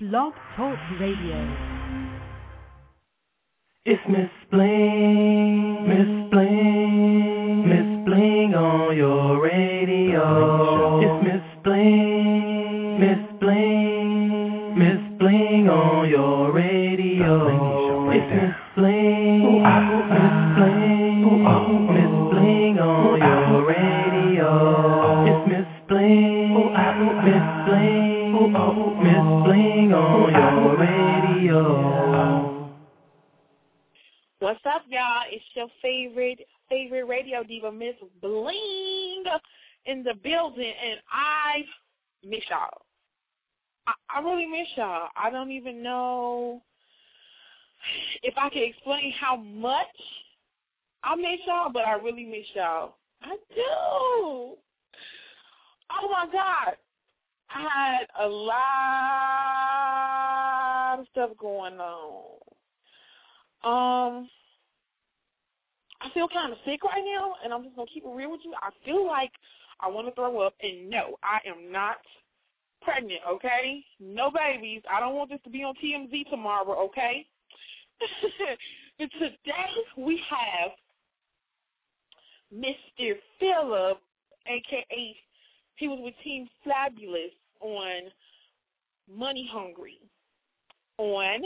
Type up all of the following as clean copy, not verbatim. Blog Talk Radio. It's Miss Bling, Miss Bling, Miss Bling on your radio. It's Miss Bling, Miss Bling, Miss Bling on your radio. It's Miss Bling, Miss Bling, Miss Bling on your radio. It's Miss Bling, Miss Bling. Oh, Miss Bling on your radio. What's up, y'all? It's your favorite radio diva, Miss Bling, in the building, and I miss y'all. I really miss y'all. I don't even know if I can explain how much I miss y'all, but I really miss y'all. I do. Oh, my God. I had a lot of stuff going on. I feel kind of sick right now, and I'm just going to keep it real with you. I feel like I want to throw up, and no, I am not pregnant, okay? No babies. I don't want this to be on TMZ tomorrow, okay? But today we have Mr. Phillip, a.k.a. he was with Team Fabulous on Money Hungry on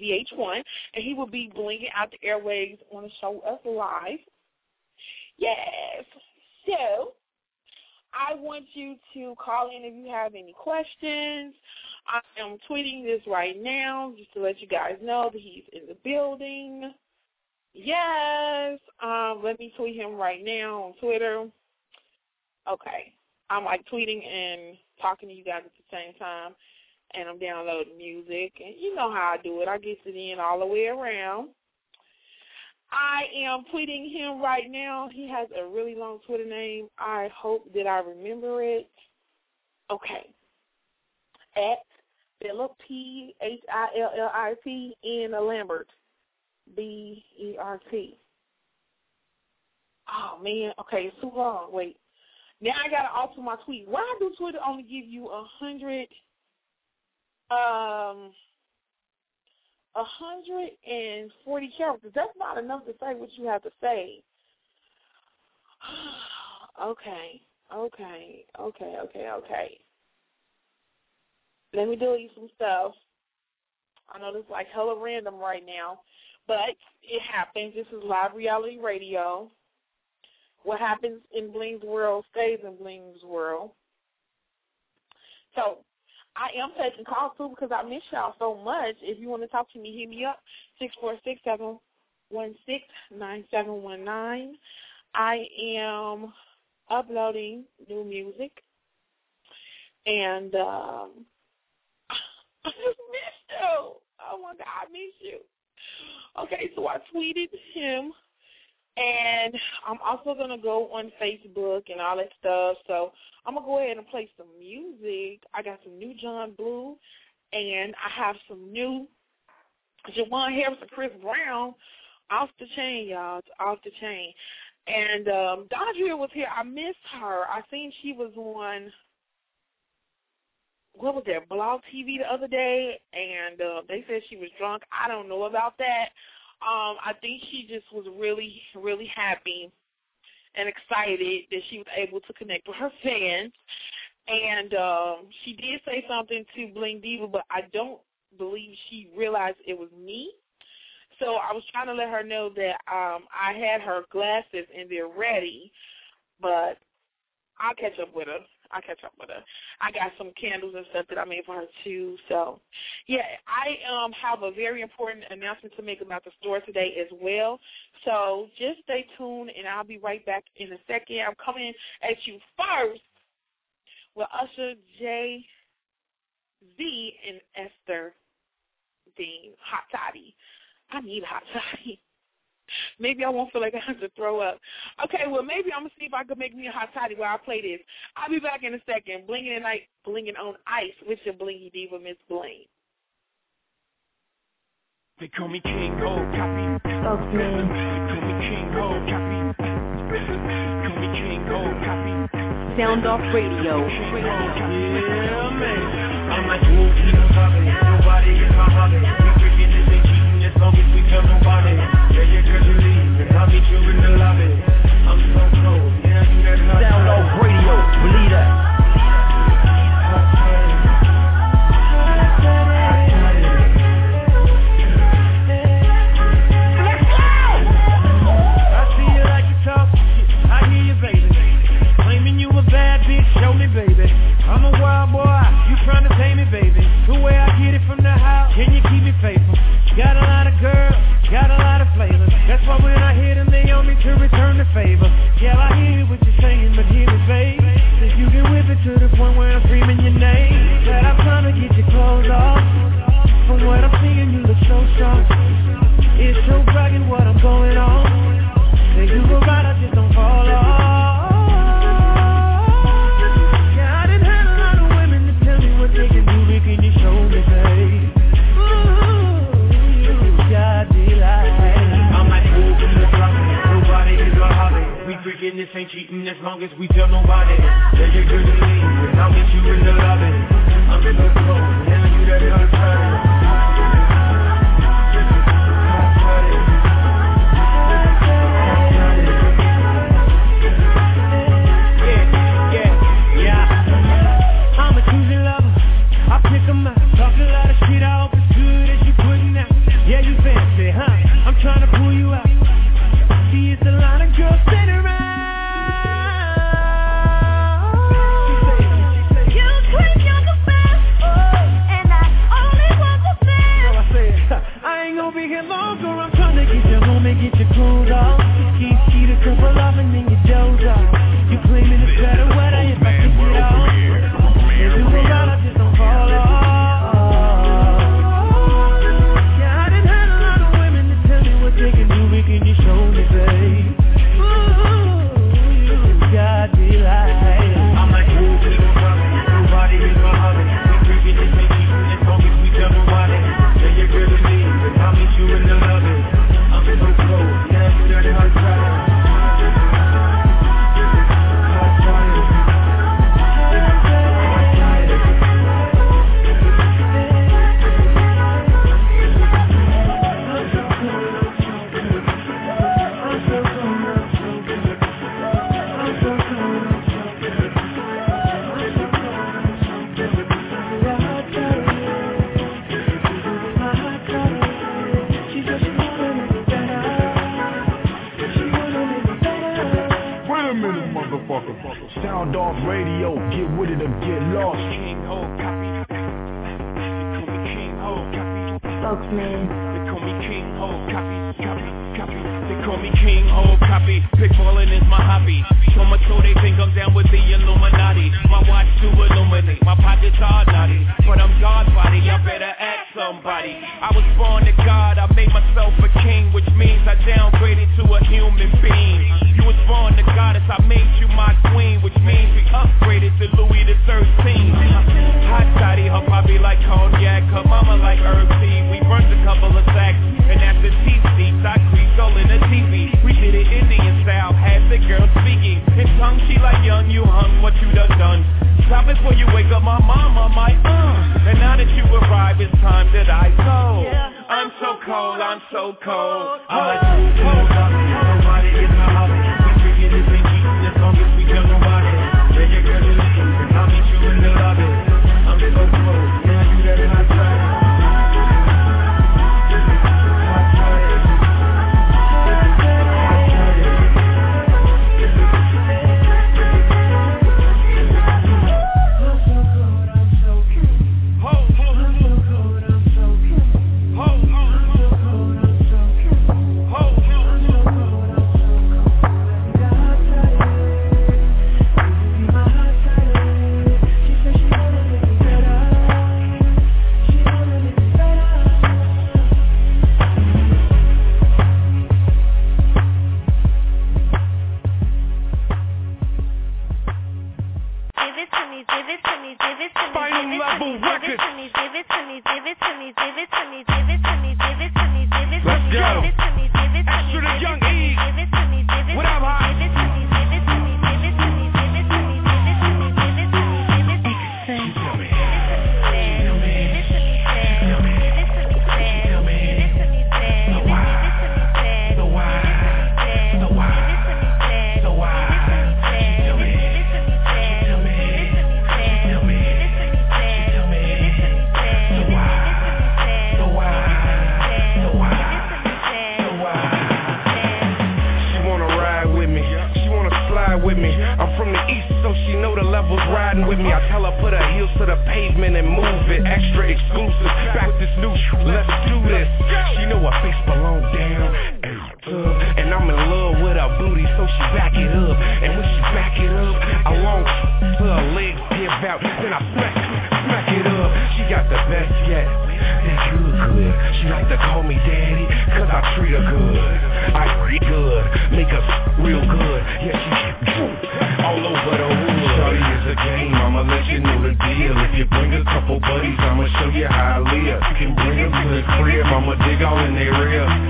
VH1, and he will be blinging out the airwaves on the show us live. Yes. So I want you to call in if you have any questions. I am tweeting this right now just to let you guys know that he's in the building. Yes. Let me tweet him right now on Twitter. Okay. I'm, like, tweeting and talking to you guys at the same time, and I'm downloading music. And you know how I do it. I get it in all the way around. I am tweeting him right now. He has a really long Twitter name. I hope that I remember it. Okay. At Phillip, Phillip N. Lambert, B-E-R-T. Oh, man. Okay, it's too long. Wait. Now I got to alter my tweet. Why do Twitter only give you 140 characters? That's not enough to say what you have to say. Okay. Let me delete some stuff. I know this is like hella random right now, but it happens. This is live reality radio. What happens in Bling's World stays in Bling's World. So I am taking calls, too, because I miss y'all so much. If you want to talk to me, hit me up, 646-716-9719. I am uploading new music, and I just miss you. Oh, my God, I miss you. Okay, so I tweeted him. And I'm also going to go on Facebook and all that stuff. So I'm going to go ahead and play some music. I got some new John Blue, and I have some new Jawan Harris and Chris Brown. Off the chain, y'all. It's off the chain. And Dodria was here. I missed her. I seen she was on, what was that, Blog TV the other day, and they said she was drunk. I don't know about that. I think she just was really, really happy and excited that she was able to connect with her fans. And she did say something to Bling Diva, but I don't believe she realized it was me. So I was trying to let her know that I had her glasses and they're ready, but I'll catch up with her. I got some candles and stuff that I made for her, too. So, yeah, I have a very important announcement to make about the store today as well. So just stay tuned, and I'll be right back in a second. I'm coming at you first with Usher, Jay-Z, and Esther Dean. Hot toddy. I need a hot toddy. Maybe I won't feel like I have to throw up. Okay, well, maybe I'm going to see if I could make me a hot toddy while I play this. I'll be back in a second. Blinging at night, blinging on ice with your blingy diva, Miss Bling. They call me King Go, copy. Okay. They call me King Go, copy. Call me King Go, copy. Sound Off Radio. Yeah, man. I'm like, ain't cheating as long as we tell nobody. Tell your girl to leave, and I'll meet you in the lobby. I'm in the floor, and you that hot toddy. Yeah, yeah, yeah. I'm a choosy lover. I pick 'em up, talk a lot of shit. I hope it's good that you putting out. Yeah, you fancy, huh? I'm trying to pull you out. See, it's a lot of girls sitting around. Be here longer, I'm trying to get your home and get your clothes off. Keep a couple of them in your dojo. You claiming it's better weather if I kick it off. They do a lot, I just don't fall off. Yeah, I done had a lot of women that tell me what they can do, we can just show me, babe. Ooh, God be like I'm like, who's in the valley? Nobody in my hobby. We drinking and making, as long as we tell nobody. Tell your girl to leave. I'll meet you in the lobby. I'm in the flow. Yeah, I'm dirty hot toddy. Hot toddy. Hot Sound off radio, get with it or get lost. King Ho, copy. They call me King Ho, copy. Spokesman. They call me King Ho, copy, copy, copy. They call me King Ho, copy. Pickballing is my hobby. So much so they think I'm down with the Illuminati. My watch do illuminate, my pockets are naughty. But I'm God's body, y'all better ask somebody. I was born to God, I made myself a king, which means I downgraded to a human being. You was born the goddess, I made you my queen, which means we upgraded to Louis the 13th. Hot toddy, her poppy like cognac, her mama like herb tea. We burnt a couple of sacks, and after tea seats, I creeped all in the TV. We did it Indian style, had the girl speaking. His tongue, she like young, you hung, what you done. Stop it before you wake up, my mama, my And now that you arrive, it's time that I go. I'm so cold, I'm so cold. Nobody in my hobby. As long as we tell nobody, tell your girl to leave, and I'll meet you in the lobby. I'm in the flow, yeah, you that in my time.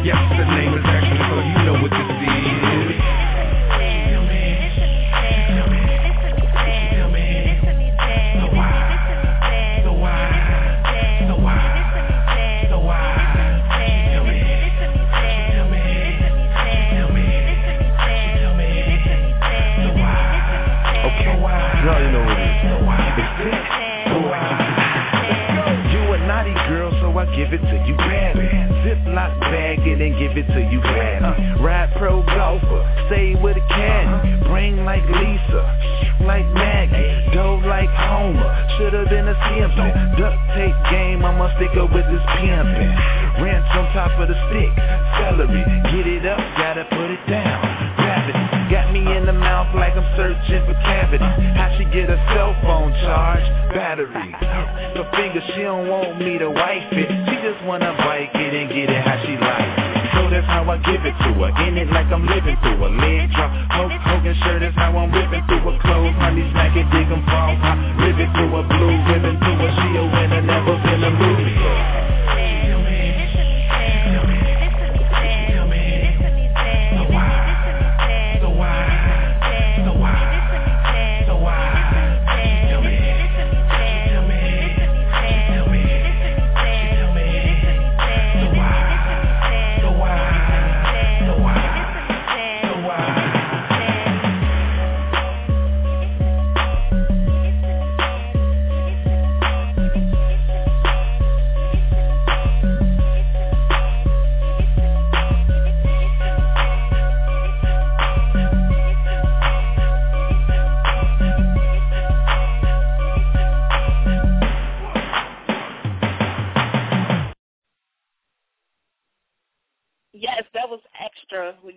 Yes, the name is action, so you know what this is. body, girl, so I give it to you badly. Ziploc bag it and give it to you badly. Ride pro golfer, say with a caddy. Brain like Lisa, like Maggie, dough like Homer, should've been a Simpson. Duct tape game, I'ma stick up with this pimpin'. Ranch on top of the stick, celery, get it up, gotta put it down. Rabbit, got me in the mouth like I'm searching for cavities. How she get her cell phone charged? Battery. Her finger, she don't want me to wipe it. She just wanna bike it and get it how she like it. So that's how I give it to her. In it like I'm living through a leg drop. Hogan shirt is how I'm ripping through her clothes. Honey smack it, dig 'em fall pop. Rip it through a blue ribbon through her. She a winner, never been a movie.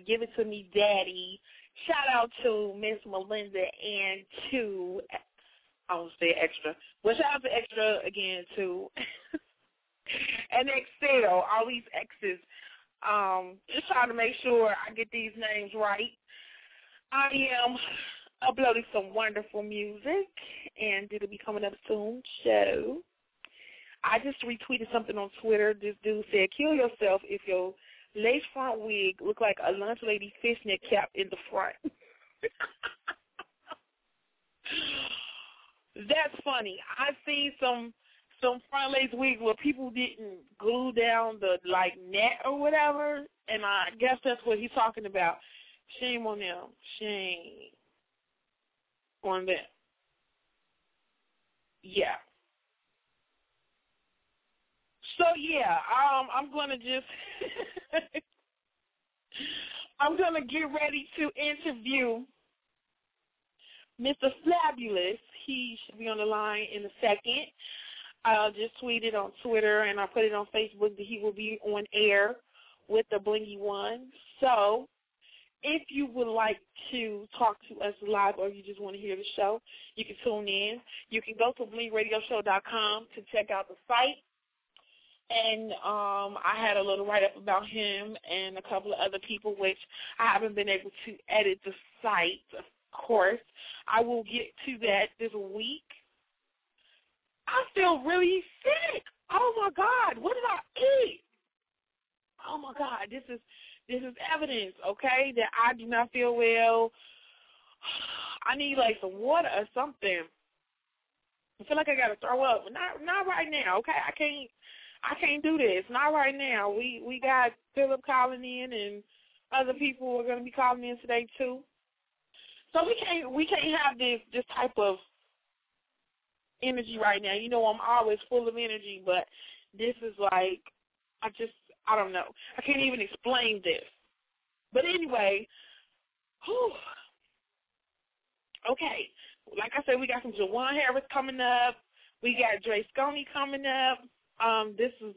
Give it to me, Daddy. Shout out to Miss Melinda and to, I was there Extra. Well, shout out to Extra again to and Excel, all these X's. Just trying to make sure I get these names right. I am uploading some wonderful music, and it'll be coming up soon. So I just retweeted something on Twitter. This dude said, "Kill yourself if your lace front wig look like a lunch lady fishnet cap in the front." That's funny. I've seen some front lace wigs where people didn't glue down the like net or whatever, and I guess that's what he's talking about. Shame on them. Shame on them. Yeah. So yeah, I'm gonna just I'm gonna get ready to interview Mr. Flabulous. He should be on the line in a second. I just tweeted on Twitter and I put it on Facebook that he will be on air with the Blingy One. So if you would like to talk to us live or you just want to hear the show, you can tune in. You can go to BlingRadioShow.com to check out the site. And I had a little write-up about him and a couple of other people, which I haven't been able to edit the site, of course. I will get to that this week. I feel really sick. Oh, my God. What did I eat? Oh, my God. This is evidence, okay, that I do not feel well. I need, like, some water or something. I feel like I got to throw up. Not right now, okay? I can't do this. Not right now. We got Phillip calling in, and other people are going to be calling in today too. So we can't have this type of energy right now. You know, I'm always full of energy, but this is like I don't know. I can't even explain this. But anyway, whew. Okay. Like I said, we got some Jawan Harris coming up. We got Dre Sconey coming up. This is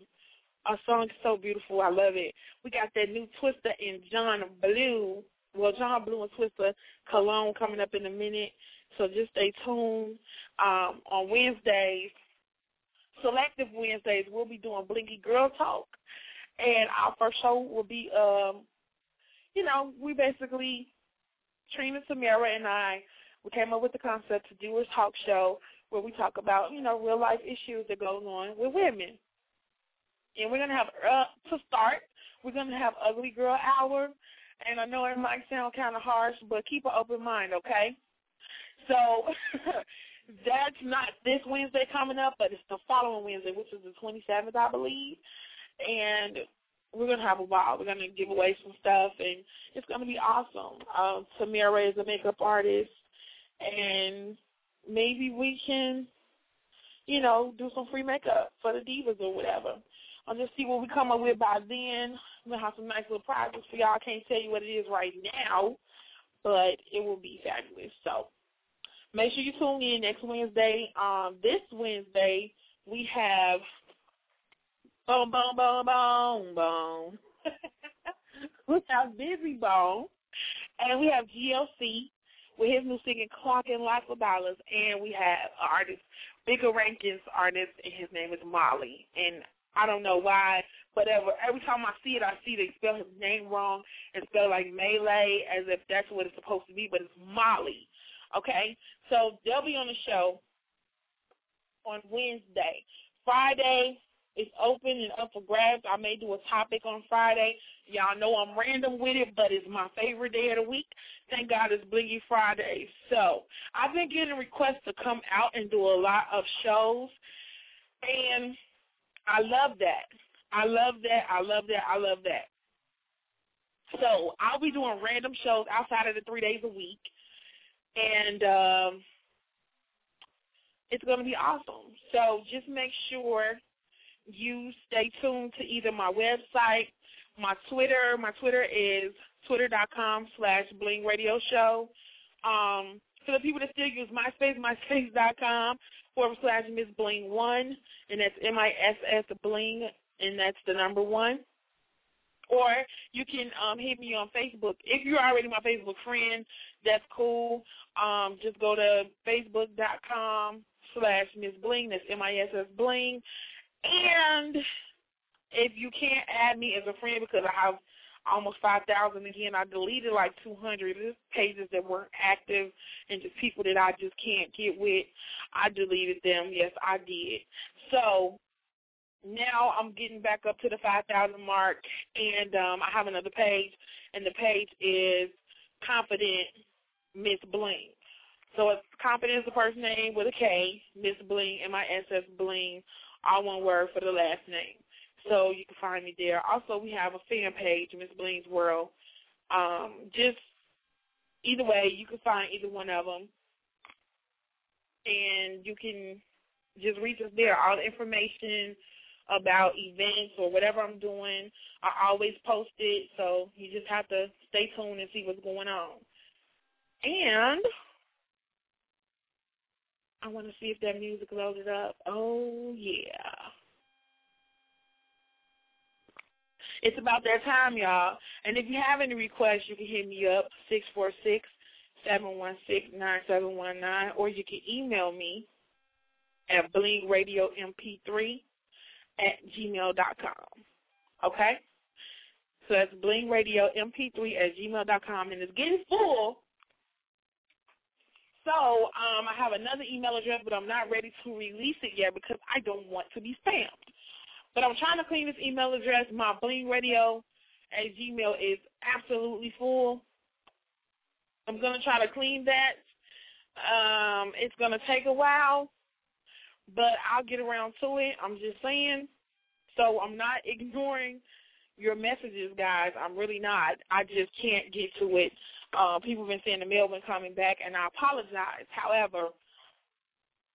a song so beautiful. I love it. We got that new Twista and John Blue and Twista Cologne coming up in a minute. So just stay tuned. On Wednesdays, Selective Wednesdays, we'll be doing Blingy Girl Talk. And our first show will be, we basically, Trina, Tamara, and I, we came up with the concept to do a talk show where we talk about, real-life issues that go on with women. And we're going to have, to start, we're going to have Ugly Girl Hour. And I know it might sound kind of harsh, but keep an open mind, okay? So that's not this Wednesday coming up, but it's the following Wednesday, which is the 27th, I believe. And we're going to have a ball. We're going to give away some stuff, and it's going to be awesome. Tamara is a makeup artist, and maybe we can you know, do some free makeup for the divas or whatever. I'll just see what we come up with by then. We'll have some nice little projects for y'all. I can't tell you what it is right now, but it will be fabulous. So make sure you tune in next Wednesday. This Wednesday, we have Bone, Bone, Bone, Bone, Bone. We have Busy Bone, and we have GLC with his new singing Clocking Like Flabulous, and we have artist, bigger rankings artist, and his name is Molly. And I don't know why, but every time I see it, I see they spell his name wrong. It's spelled like Melee, as if that's what it's supposed to be, but it's Molly. Okay? So they'll be on the show on Wednesday. Friday is open and up for grabs. I may do a topic on Friday. Y'all know I'm random with it, but it's my favorite day of the week. Thank God it's Blingy Friday. So I've been getting requests to come out and do a lot of shows, and I love that. I love that. I love that. I love that. So I'll be doing random shows outside of the 3 days a week, and it's going to be awesome. So just make sure you stay tuned to either my website, my Twitter. My Twitter is twitter.com/BlingRadioShow. For the people that still use MySpace, myspace.com/MissBling1, and that's MISS Bling, and that's the number one. Or you can hit me on Facebook. If you're already my Facebook friend, that's cool. Just go to facebook.com/MissBling, that's MISS Bling. And if you can't add me as a friend, because I have almost 5,000 again, I deleted like 200 pages that weren't active and just people that I just can't get with. I deleted them. Yes, I did. So now I'm getting back up to the 5,000 mark, and I have another page, and the page is Confident Miss Bling. So it's Confident is the first name with a K, Miss Bling, M-I-S-S Bling, all one word for the last name. So you can find me there. Also, we have a fan page, Miss Bling's World. Just either way, you can find either one of them, and you can just reach us there. All the information about events or whatever I'm doing, I always post it, so you just have to stay tuned and see what's going on. And I want to see if that music loaded up. Oh, yeah. It's about that time, y'all. And if you have any requests, you can hit me up, 646-716-9719, or you can email me at BlingRadioMP3@gmail.com. Okay? So that's BlingRadioMP3@gmail.com, and it's getting full. So I have another email address, but I'm not ready to release it yet because I don't want to be spammed. But I'm trying to clean this email address. My BlingRadio@gmail is absolutely full. I'm going to try to clean that. It's going to take a while, but I'll get around to it. I'm just saying. So I'm not ignoring your messages, guys. I'm really not. I just can't get to it. People have been saying the mail been coming back, and I apologize. However,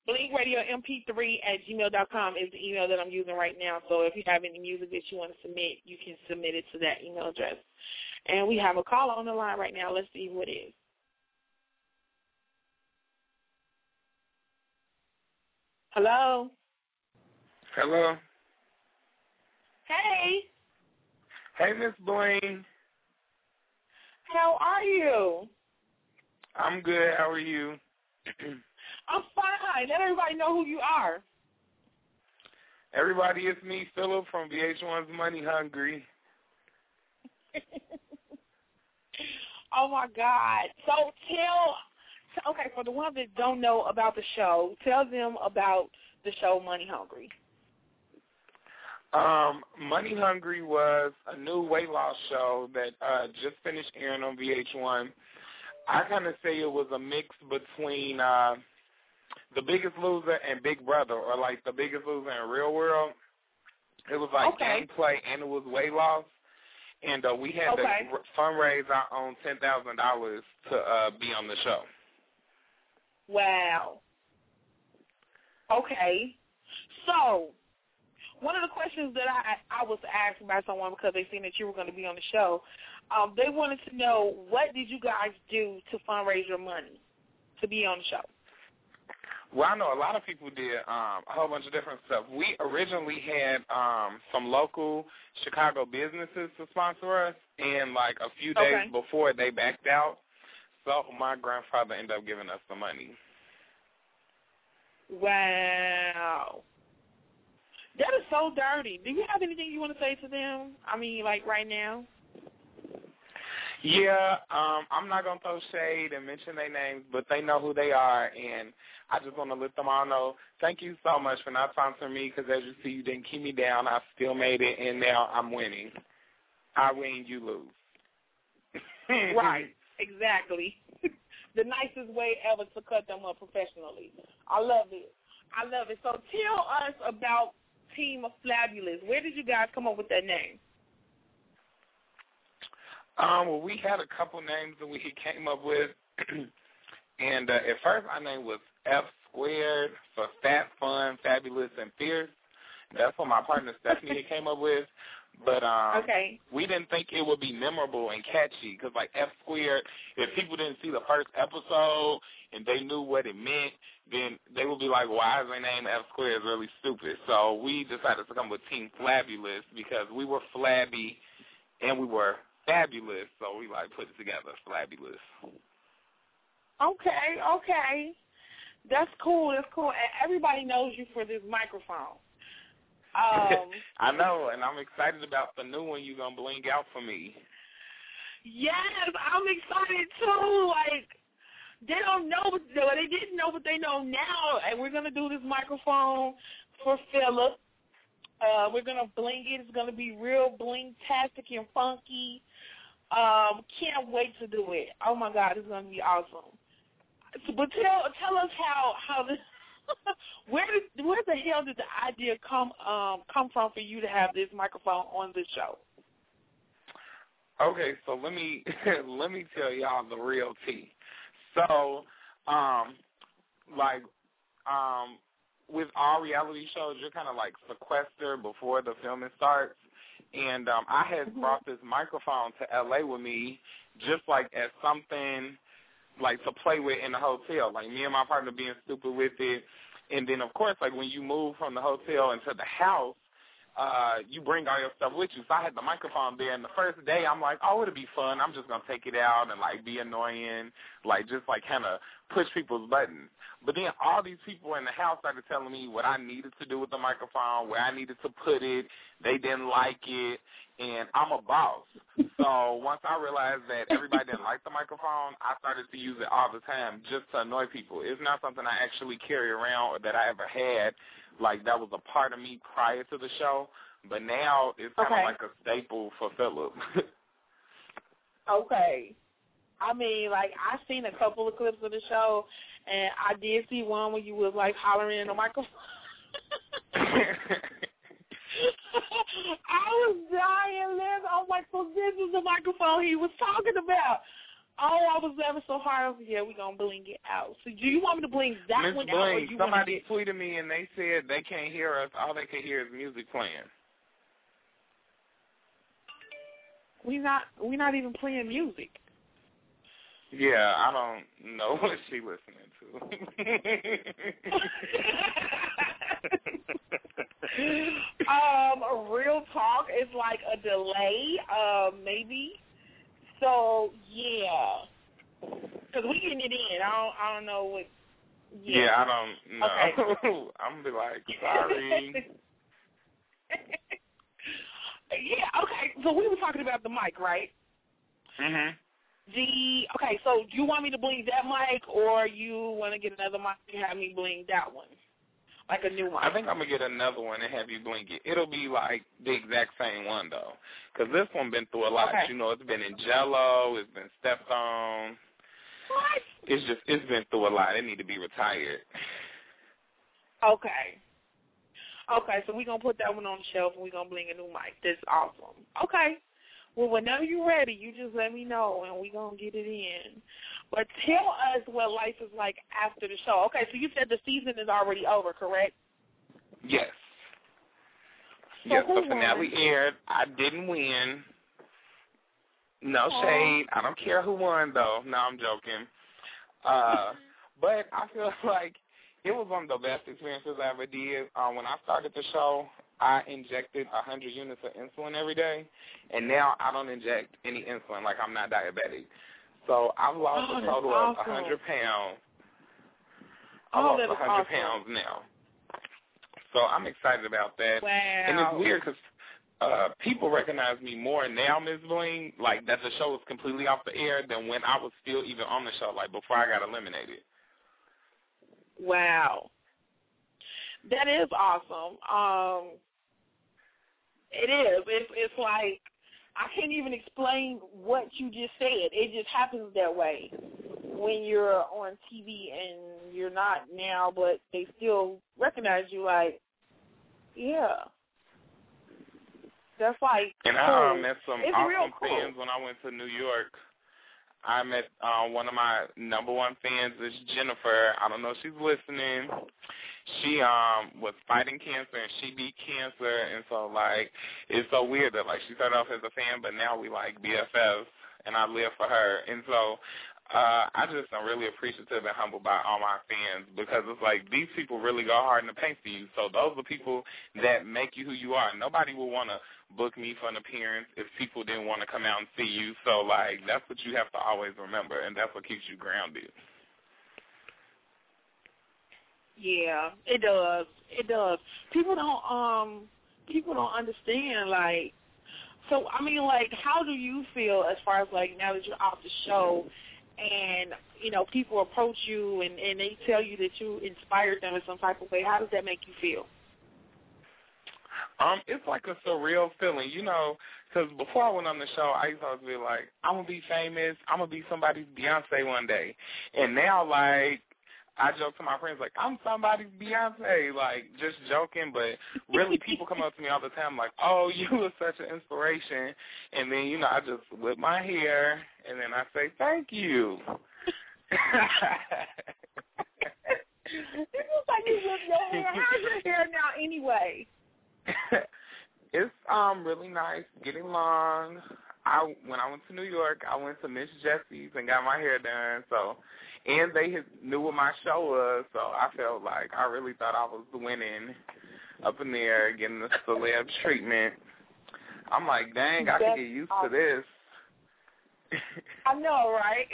BlingRadioMP3@gmail.com is the email that I'm using right now. So if you have any music that you want to submit, you can submit it to that email address. And we have a caller on the line right now. Let's see who it is. Hello? Hello? Hey. Hey, Miss Bling. How are you? I'm good. How are you? I'm fine. Let everybody know who you are. Everybody, it's me, Phillip, from VH1's Money Hungry. Oh, my God. So okay, for the ones that don't know about the show, tell them about the show Money Hungry. Money Hungry was a new weight loss show that just finished airing on VH1. I kind of say it was a mix between The Biggest Loser and Big Brother, or like The Biggest Loser and Real World. It was like gameplay, and it was weight loss. And we had to fundraise our own $10,000 to be on the show. Wow. Okay. So, one of the questions that I was asked by someone because they seen that you were going to be on the show, they wanted to know, what did you guys do to fundraise your money to be on the show? Well, I know a lot of people did a whole bunch of different stuff. We originally had some local Chicago businesses to sponsor us, and like a few days before they backed out, so my grandfather ended up giving us the money. Wow. That is so dirty. Do you have anything you want to say to them? I mean, like right now? Yeah, I'm not going to throw shade and mention their names, but they know who they are, and I just want to let them all know, thank you so much for not sponsoring me, because as you see, you didn't keep me down. I still made it, and now I'm winning. I win, you lose. Right, exactly. The nicest way ever to cut them up professionally. I love it. I love it. So tell us about Team Fabulous. Where did you guys come up with that name? Well, we had a couple names that we came up with, and at first our name was F-squared for Fat, Fun, Fabulous, and Fierce. That's what my partner Stephanie came up with, but we didn't think it would be memorable and catchy because, like, F-squared, if people didn't see the first episode and they knew what it meant, then they would be like, why is their name F-squared? It's really stupid. So we decided to come with Team Flabulous because we were flabby and we were fabulous, so we like put it together, Flabulous. Okay, okay. That's cool, that's cool. And everybody knows you for this microphone. I know, and I'm excited about the new one you're going to bling out for me. Yes, I'm excited too. Like, they don't know, they didn't know, but they know now. And we're going to do this microphone for Phillip. We're going to bling it. It's going to be real bling-tastic and funky. Can't wait to do it. Oh, my God, it's going to be awesome. So, but tell us how this – where the hell did the idea come from for you to have this microphone on the show? Okay, so let me tell y'all the real tea. So, with all reality shows, you're kind of like sequestered before the filming starts. And I had brought this microphone to L.A. with me just like as something like to play with in the hotel, like me and my partner being stupid with it. And then, of course, like when you move from the hotel into the house, you bring all your stuff with you. So I had the microphone there, and the first day I'm like, oh, it'll be fun. I'm just going to take it out and, like, be annoying, like, just, like, kind of push people's buttons. But then all these people in the house started telling me what I needed to do with the microphone, where I needed to put it. They didn't like it, and I'm a boss. So once I realized that everybody didn't like the microphone, I started to use it all the time just to annoy people. It's not something I actually carry around or that I ever had. Like, that was a part of me prior to the show, but now it's kind of like a staple for Phillip. Okay. I mean, like, I've seen a couple of clips of the show, and I did see one where you was, like, hollering in the microphone. I was dying, Liz. I was like, well, this is the microphone he was talking about. Oh, I was laughing so hard. Yeah, we're going to bling it out. So do you want me to bling that Ms. one Bling, out? Or you somebody tweeted me, and they said they can't hear us. All they can hear is music playing. We're not even playing music. Yeah, I don't know what she listening to. Real talk, it's like a delay, maybe. So, yeah, because we getting it in. I don't know what. Yeah. Yeah, I don't know. Okay. I'm going to be like, sorry. Yeah, okay, so we were talking about the mic, right? Mm-hmm. Okay, so do you want me to bling that mic or you want to get another mic and have me bling that one? Like a new mic. I think I'm going to get another one and have you blink it. It'll be like the exact same one, though, because this one been through a lot. Okay. You know, it's been in jello. It's been stepped on. What? It's been through a lot. It need to be retired. Okay. Okay, so we're going to put that one on the shelf and we're going to bling a new mic. That's awesome. Okay. Well, whenever you're ready, you just let me know, and we're going to get it in. But tell us what life is like after the show. Okay, so you said the season is already over, correct? Yes. So yes, the finale aired. I didn't win. No shade. I don't care who won, though. No, I'm joking. But I feel like it was one of the best experiences I ever did. When I started the show, I injected 100 units of insulin every day, and now I don't inject any insulin. Like, I'm not diabetic. So I've lost a total of 100 pounds. I lost 100 pounds now. So I'm excited about that. Wow. And it's weird because people recognize me more now, Ms. Bling, like that the show was completely off the air than when I was still even on the show, like before I got eliminated. Wow. That is awesome. It is. It's like I can't even explain what you just said. It just happens that way when you're on TV and you're not now, but they still recognize you like, yeah. That's like cool. And I met some awesome fans when I went to New York. I met one of my number one fans is Jennifer. I don't know if she's listening. She was fighting cancer, and she beat cancer. And so, like, it's so weird that, like, she started off as a fan, but now we, like, BFFs, and I live for her. And so I just am really appreciative and humbled by all my fans because it's like these people really go hard in the paint for you. So those are people that make you who you are. Nobody would want to book me for an appearance if people didn't want to come out and see you. So, like, that's what you have to always remember, and that's what keeps you grounded. Yeah, it does. It does. People don't understand, like, so, I mean, like, how do you feel as far as, like, now that you're off the show and, you know, people approach you and they tell you that you inspired them in some type of way, how does that make you feel? It's like a surreal feeling, you know, because before I went on the show, I used to always be like, I'm going to be famous, I'm going to be somebody's Beyonce one day. And now, like, I joke to my friends, like, I'm somebody's Beyonce, like, just joking, but really people come up to me all the time, like, oh, you were such an inspiration, and then, you know, I just whip my hair, and then I say, thank you. It looks like you whip your hair. How's your hair now anyway? It's really nice, getting long. When I went to New York, I went to Miss Jessie's and got my hair done, so... And they knew what my show was, so I felt like I really thought I was winning up in there, getting the celeb treatment. I'm like, dang, I can get used to this. I know, right?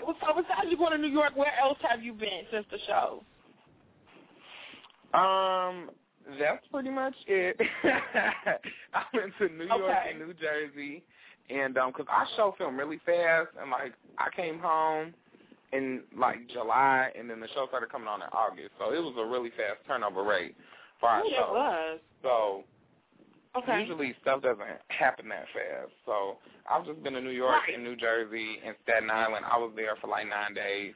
So besides you going to New York, where else have you been since the show? That's pretty much it. I went to New York and New Jersey. And because I show film really fast, and, like, I came home in, like, July, and then the show started coming on in August. So it was a really fast turnover rate for our show. It was. So usually stuff doesn't happen that fast. So I've just been to New York and New Jersey and Staten Island. I was there for, like, 9 days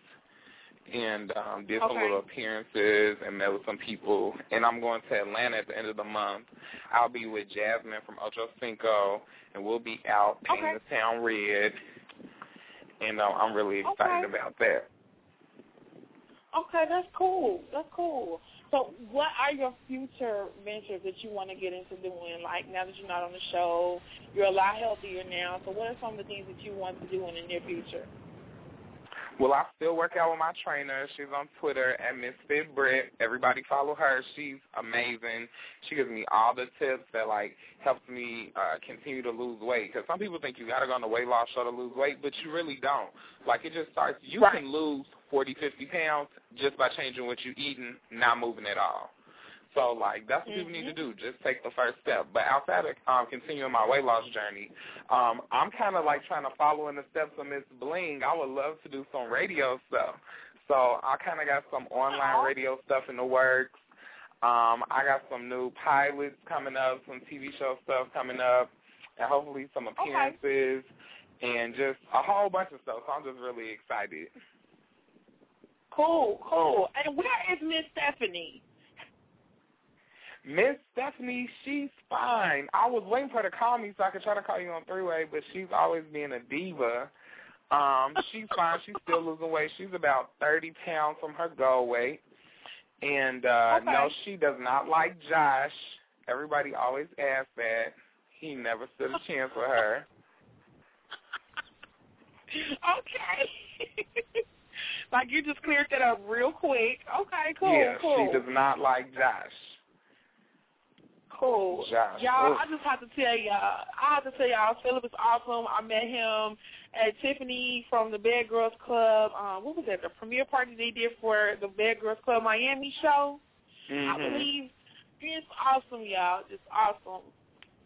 and did some little appearances and met with some people. And I'm going to Atlanta at the end of the month. I'll be with Jasmine from Ocho Cinco, and we'll be out painting the town red. And I'm really excited about that. Okay, that's cool. That's cool. So what are your future ventures that you want to get into doing, like now that you're not on the show? You're a lot healthier now. So what are some of the things that you want to do in the near future? Well, I still work out with my trainer. She's on Twitter at Misfit Britt. Everybody follow her. She's amazing. She gives me all the tips that, like, helps me continue to lose weight. Because some people think you got to go on the weight loss show to lose weight, but you really don't. Like, it just starts. You can lose 40, 50 pounds just by changing what you're eating, not moving at all. So, like, that's what people need to do. Just take the first step. But outside of continuing my weight loss journey, I'm kind of, like, trying to follow in the steps of Miss Bling. I would love to do some radio stuff. So I kind of got some online radio stuff in the works. I got some new pilots coming up, some TV show stuff coming up, and hopefully some appearances and just a whole bunch of stuff. So I'm just really excited. Cool, cool. And where is Miss Stephanie? Miss Stephanie, she's fine. I was waiting for her to call me so I could try to call you on three-way, but she's always being a diva. She's fine. She's still losing weight. She's about 30 pounds from her goal weight. And, no, she does not like Josh. Everybody always asks that. He never stood a chance with her. Okay. Like, you just cleared that up real quick. Okay, cool, yeah, cool. She does not like Josh. Cool. Josh. Y'all, I just have to tell y'all, Phillip is awesome. I met him at Tiffany from the Bad Girls Club. What was that, the premiere party they did for the Bad Girls Club Miami show? Mm-hmm. I believe. It's awesome, y'all. It's awesome.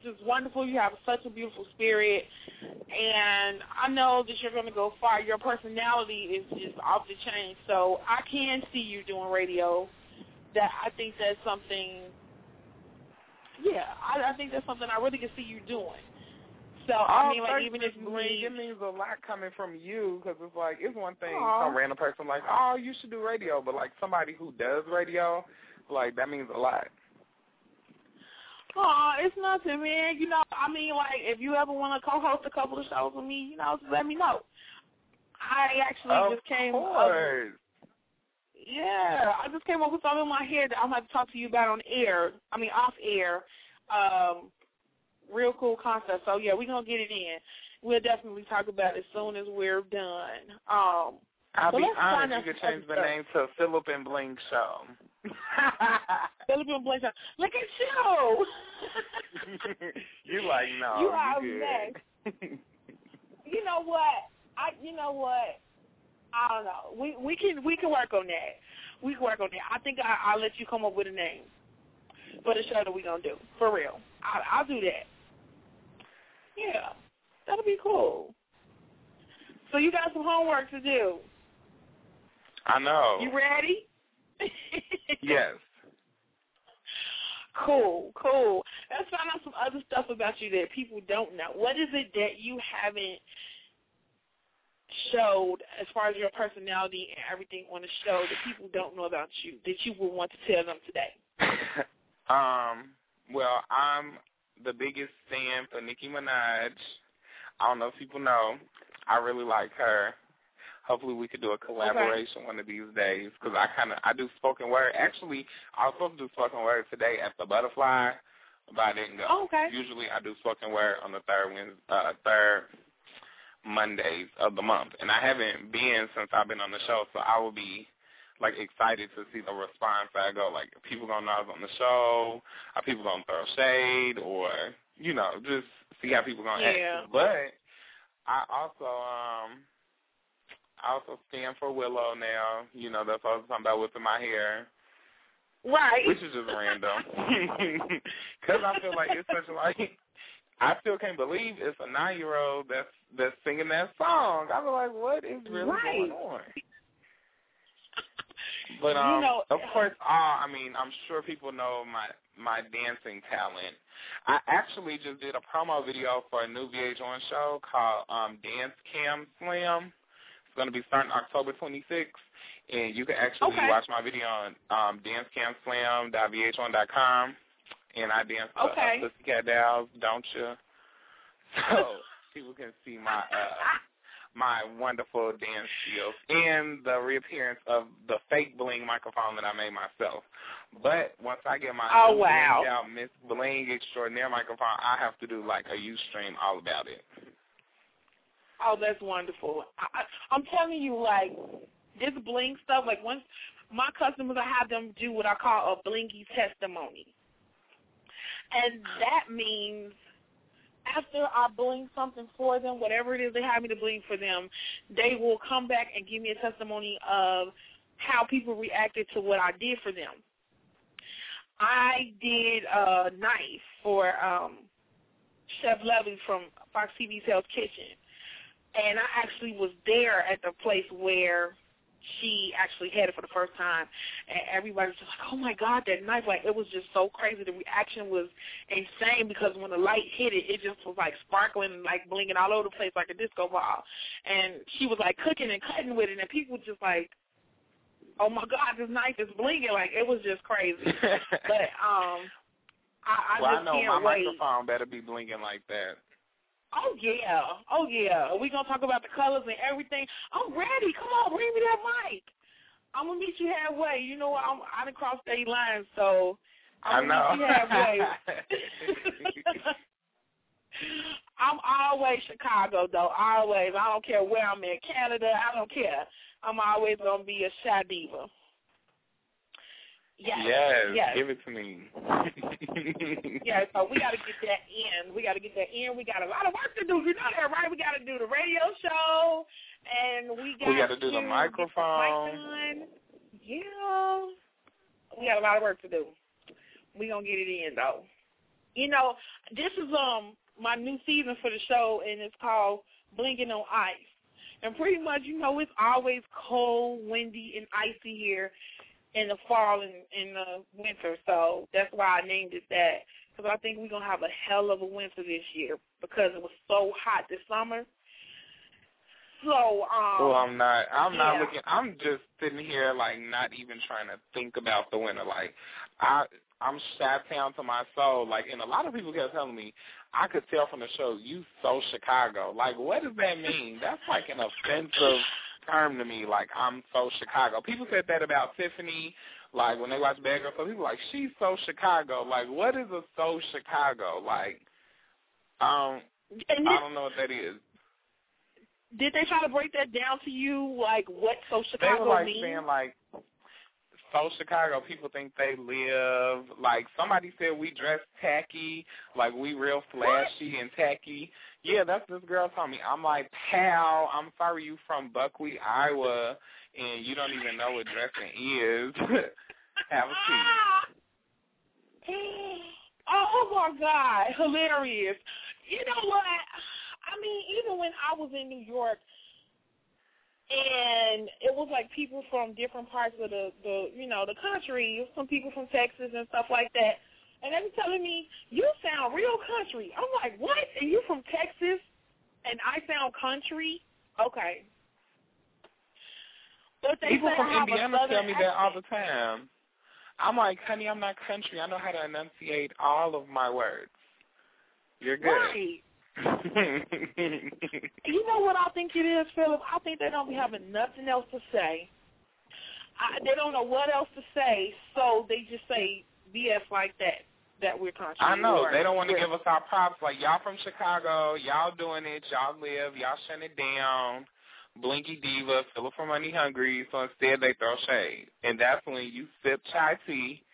Just wonderful. You have such a beautiful spirit, and I know that you're going to go far. Your personality is just off the chain, so I can see you doing radio. I think that's something, I think that's something I really can see you doing. So, I mean, like, even if it means a lot coming from you, because it's like, it's one thing, some random person like, oh, you should do radio, but like somebody who does radio, like, that means a lot. Oh, it's nothing, man. You know, I mean, like, if you ever want to co-host a couple of shows with me, you know, just let me know. I actually I just came up with something in my head that I'm going to talk to you about off air. Real cool concept. So, yeah, we're going to get it in. We'll definitely talk about it as soon as we're done. I'll be honest, you could change the name to Phillip and Bling Show. Phillip and Bling Show. Look at you. You're like, no, you are good. You know what? I don't know. We can work on that. We can work on that. I think I'll let you come up with a name for the show that we're going to do, for real. I'll do that. Yeah, that'll be cool. So you got some homework to do. I know. You ready? Yes. Cool. Let's find out some other stuff about you that people don't know. What is it that you haven't showed as far as your personality and everything on the show that people don't know about you that you would want to tell them today? Well, I'm the biggest fan for Nicki Minaj. I don't know if people know. I really like her. Hopefully we could do a collaboration one of these days, because I do spoken word. Actually, I was supposed to do spoken word today at the Butterfly, but I didn't go. Oh, okay. Usually I do spoken word on the third Mondays of the month, and I haven't been since I've been on the show, so I will be, like, excited to see the response. I go, like, are people going to know I was on the show? Are people going to throw shade? Or, you know, just see how people going to act. But I also stand for Willow now. You know, that's all I'm talking about whipping my hair. Right. Which is just random. Because I feel like it's such a, like, I still can't believe it's a 9-year-old that's singing that song. I was like, what is really going on? But, you know, of course, I'm sure people know my dancing talent. I actually just did a promo video for a new VH1 show called Dance Cam Slam. It's going to be starting October 26th, and you can actually watch my video on dancecamslam.vh1.com, and I dance to Pussycat Dolls, Don't You? So people can see my my wonderful dance skills and the reappearance of the fake bling microphone that I made myself. But once I get my Miss Bling Extraordinaire microphone, I have to do like a Ustream all about it. Oh, that's wonderful. I'm telling you, like, this bling stuff, like, once my customers, I have them do what I call a blingy testimony. And that means after I bling something for them, whatever it is they have me to bling for them, they will come back and give me a testimony of how people reacted to what I did for them. I did a knife for Chef Levy from Fox TV's Hell's Kitchen, and I actually was there at the place where she actually had it for the first time, and everybody was just like, oh, my God, that knife, like, it was just so crazy. The reaction was insane because when the light hit it, it just was, like, sparkling and, like, blinging all over the place like a disco ball. And she was, like, cooking and cutting with it, and people just, like, oh, my God, this knife is blinging. Like, it was just crazy. But I know my microphone better be blinging like that. Oh, yeah. Oh, yeah. Are we going to talk about the colors and everything? I'm ready. Come on, bring me that mic. I'm going to meet you halfway. You know what? I done crossed state lines, so I'm going to meet you halfway. I'm always Chicago, though, always. I don't care where I'm in, Canada, I don't care. I'm always going to be a shy diva. Yes, give it to me. Yeah, so we got to get that in. We got a lot of work to do. You know that, right? We got to do the radio show, and we got to do the microphone. Yeah. We got a lot of work to do. We're going to get it in, though. You know, this is my new season for the show, and it's called Blinking on Ice. And pretty much, you know, it's always cold, windy, and icy here in the fall and in the winter. So that's why I named it that, because I think we're going to have a hell of a winter this year because it was so hot this summer. So, I'm not looking. I'm just sitting here, like, not even trying to think about the winter. Like, I'm Chi-town to my soul. Like, and a lot of people kept telling me, I could tell from the show, you so Chicago. Like, what does that mean? That's like an offensive term to me. Like, I'm so Chicago. People said that about Tiffany. Like, when they watch Bad Girl, so people were like, she's so Chicago. Like, what is a so Chicago? Like, I don't know what that is. Did they try to break that down to you, like, what so Chicago means? They were, like, saying, like, so Chicago, people think they live, like, somebody said we dress tacky, like, we real flashy and tacky. Yeah, that's what this girl told me. I'm like, pal, I'm sorry, you from Buckwheat, Iowa, and you don't even know what dressing is. Have a seat. Oh, my God, hilarious. You know what? I mean, even when I was in New York, and it was like people from different parts of the country, some people from Texas and stuff like that, and they were telling me, you sound real country. I'm like, what? And you from Texas, and I sound country? Okay. But people from Indiana tell me that all the time. I'm like, honey, I'm not country. I know how to enunciate all of my words. You're good. Right. You know what I think it is, Phillip? I think they don't be having nothing else to say. They don't know what else to say, so they just say BS like that we're country. I know. They don't want to give us our props. Like, y'all from Chicago. Y'all doing it. Y'all live. Y'all shutting it down. Blinky Diva, Phillip from Money Hungry. So instead they throw shade. And that's when you sip chai tea,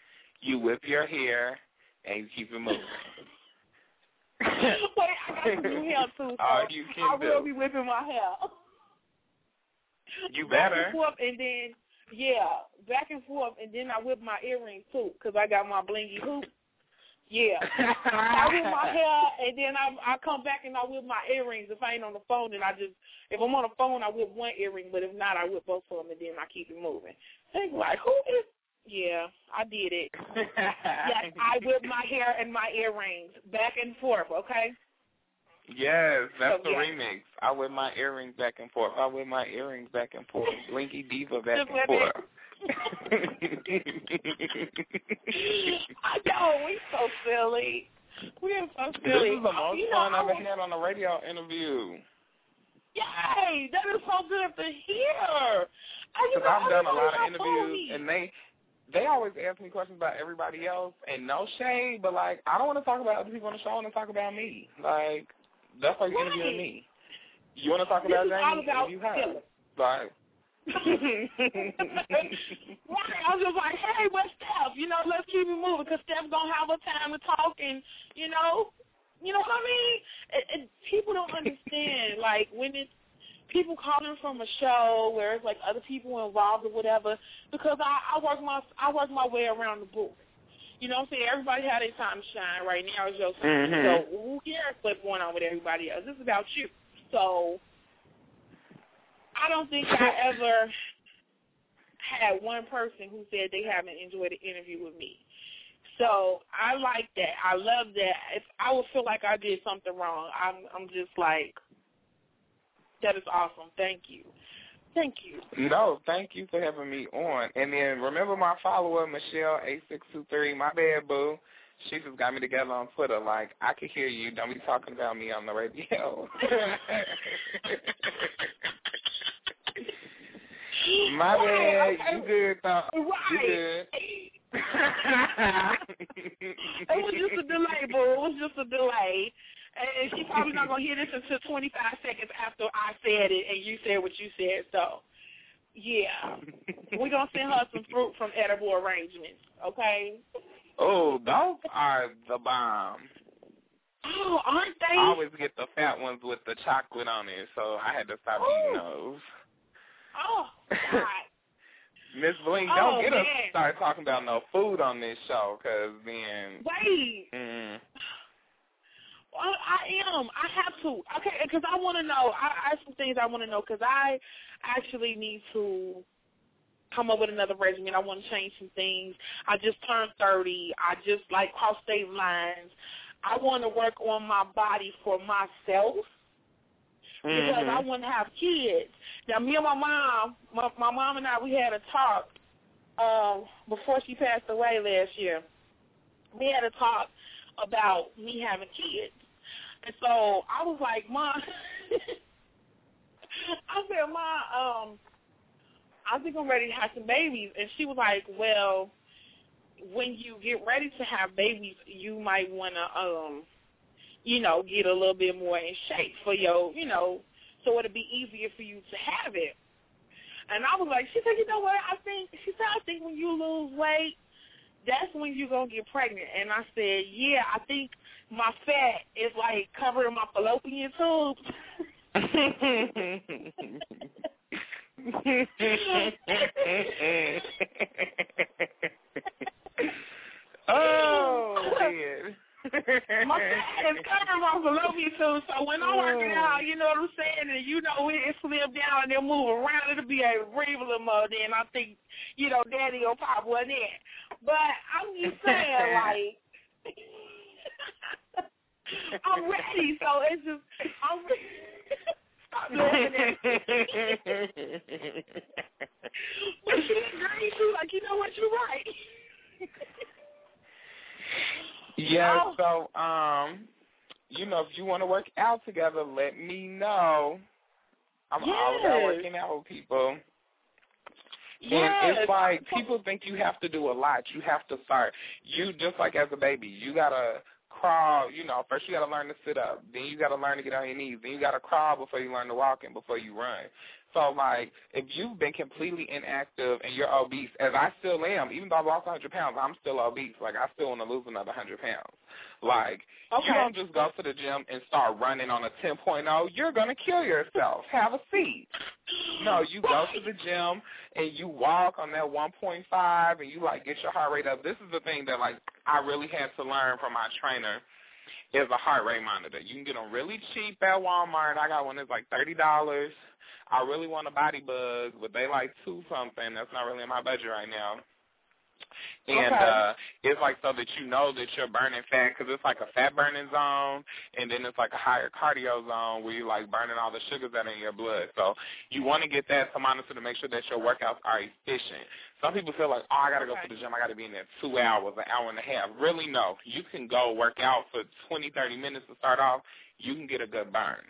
you whip your hair, and you keep it moving. Wait, I got some new hair too, so I will be whipping my hair. You better. Back and forth, and then, yeah, back and forth, and then I whip my earrings too, because I got my blingy hoop. Yeah. I whip my hair, and then I come back and I whip my earrings. If I ain't on the phone, then if I'm on the phone, I whip one earring, but if not, I whip both of them, and then I keep it moving. They're like, yeah, I did it. Yes, I whip my hair and my earrings back and forth, okay? Yes, that's the remix. I whip my earrings back and forth. I whip my earrings back and forth. Blinky Diva back and forth. I know, we so silly. We are so silly. This is the most fun I've ever had on a radio interview. Yay, that is so good to hear. Because I've done a lot of interviews, and they always ask me questions about everybody else, and no shade, but, like, I don't want to talk about other people on the show. I want to talk about me. Like, that's why you're interviewing me. You want to talk about Jamie? You have. Like. Right. I was just like, hey, what's Steph? You know, let's keep it moving, because Steph's going to have her time to talk, and, you know what I mean? People don't understand, like, when it's people calling from a show where it's like other people involved or whatever, because I work my way around the board. You know what I'm saying? Everybody had their time to shine. Right now is your time. Mm-hmm. So who cares what's going on with everybody else? This is about you. So I don't think I ever had one person who said they haven't enjoyed an interview with me. So I like that. I love that. If I would feel like I did something wrong, I'm just like, that is awesome. Thank you. Thank you. No, thank you for having me on. And then remember my follower, Michelle8623, my bad, boo. she's just got me together on Twitter. Like, I can hear you. Don't be talking about me on the radio. My bad. Okay. You good, though. Right. It was just a delay, boo. It was just a delay. And she's probably not going to hear this until 25 seconds after I said it and you said what you said. So, yeah. We're going to send her some fruit from edible arrangements, okay? Oh, those are the bomb. Oh, aren't they? I always get the fat ones with the chocolate on it, so I had to stop eating those. Oh, God. Miss Bling, don't get us started talking about no food on this show, because then... Wait. Well, I am. I have to. Okay, because I want to know. I have some things I want to know, because I actually need to come up with another regimen. I want to change some things. I just turned 30. I just, like, crossed state lines. I want to work on my body for myself. Because I wouldn't have kids. Now, me and my mom and I, we had a talk before she passed away last year. We had a talk about me having kids. And so I was like, Mom, I said, Mom, I think I'm ready to have some babies. And she was like, well, when you get ready to have babies, you might want to, you know, get a little bit more in shape for your, you know, so it'll be easier for you to have it. And I was like, she said, you know what, I think when you lose weight, that's when you're going to get pregnant. And I said, yeah, I think my fat is, like, covering my fallopian tubes. Oh, man. My fat is covering my fallopian tubes, so when I'm working out, you know what I'm saying, and you know it slim down and then move around, it'll be a regular mode, and I think, you know, daddy or pop wasn't in. But I'm just saying, like, I'm ready, so it's just, I'm ready. Stop laughing at me. But she agreed, she was like, you know what, you're right. Yeah, so, you know, if you want to work out together, let me know. I'm all about working out with people. Yes. And it's like people think you have to do a lot. You have to start. You, just like as a baby, you got to crawl. You know, first you got to learn to sit up. Then you got to learn to get on your knees. Then you got to crawl before you learn to walk and before you run. So, like, if you've been completely inactive and you're obese, as I still am, even though I lost 100 pounds, I'm still obese. Like, I still want to lose another 100 pounds. Like, you don't just go to the gym and start running on a 10.0. You're going to kill yourself. Have a seat. No, you go to the gym and you walk on that 1.5 and you, like, get your heart rate up. This is the thing that, like, I really had to learn from my trainer is a heart rate monitor. You can get them really cheap at Walmart. I got one that's, like, $30. I really want a body bug, but they like $2 something. That's not really in my budget right now. And it's like so that you know that you're burning fat because it's like a fat burning zone, and then it's like a higher cardio zone where you're like burning all the sugars that are in your blood. So you want to get that to monitor to make sure that your workouts are efficient. Some people feel like, oh, I got to go to the gym. I got to be in there 2 hours, an hour and a half. Really, no. You can go work out for 20, 30 minutes to start off. You can get a good burn.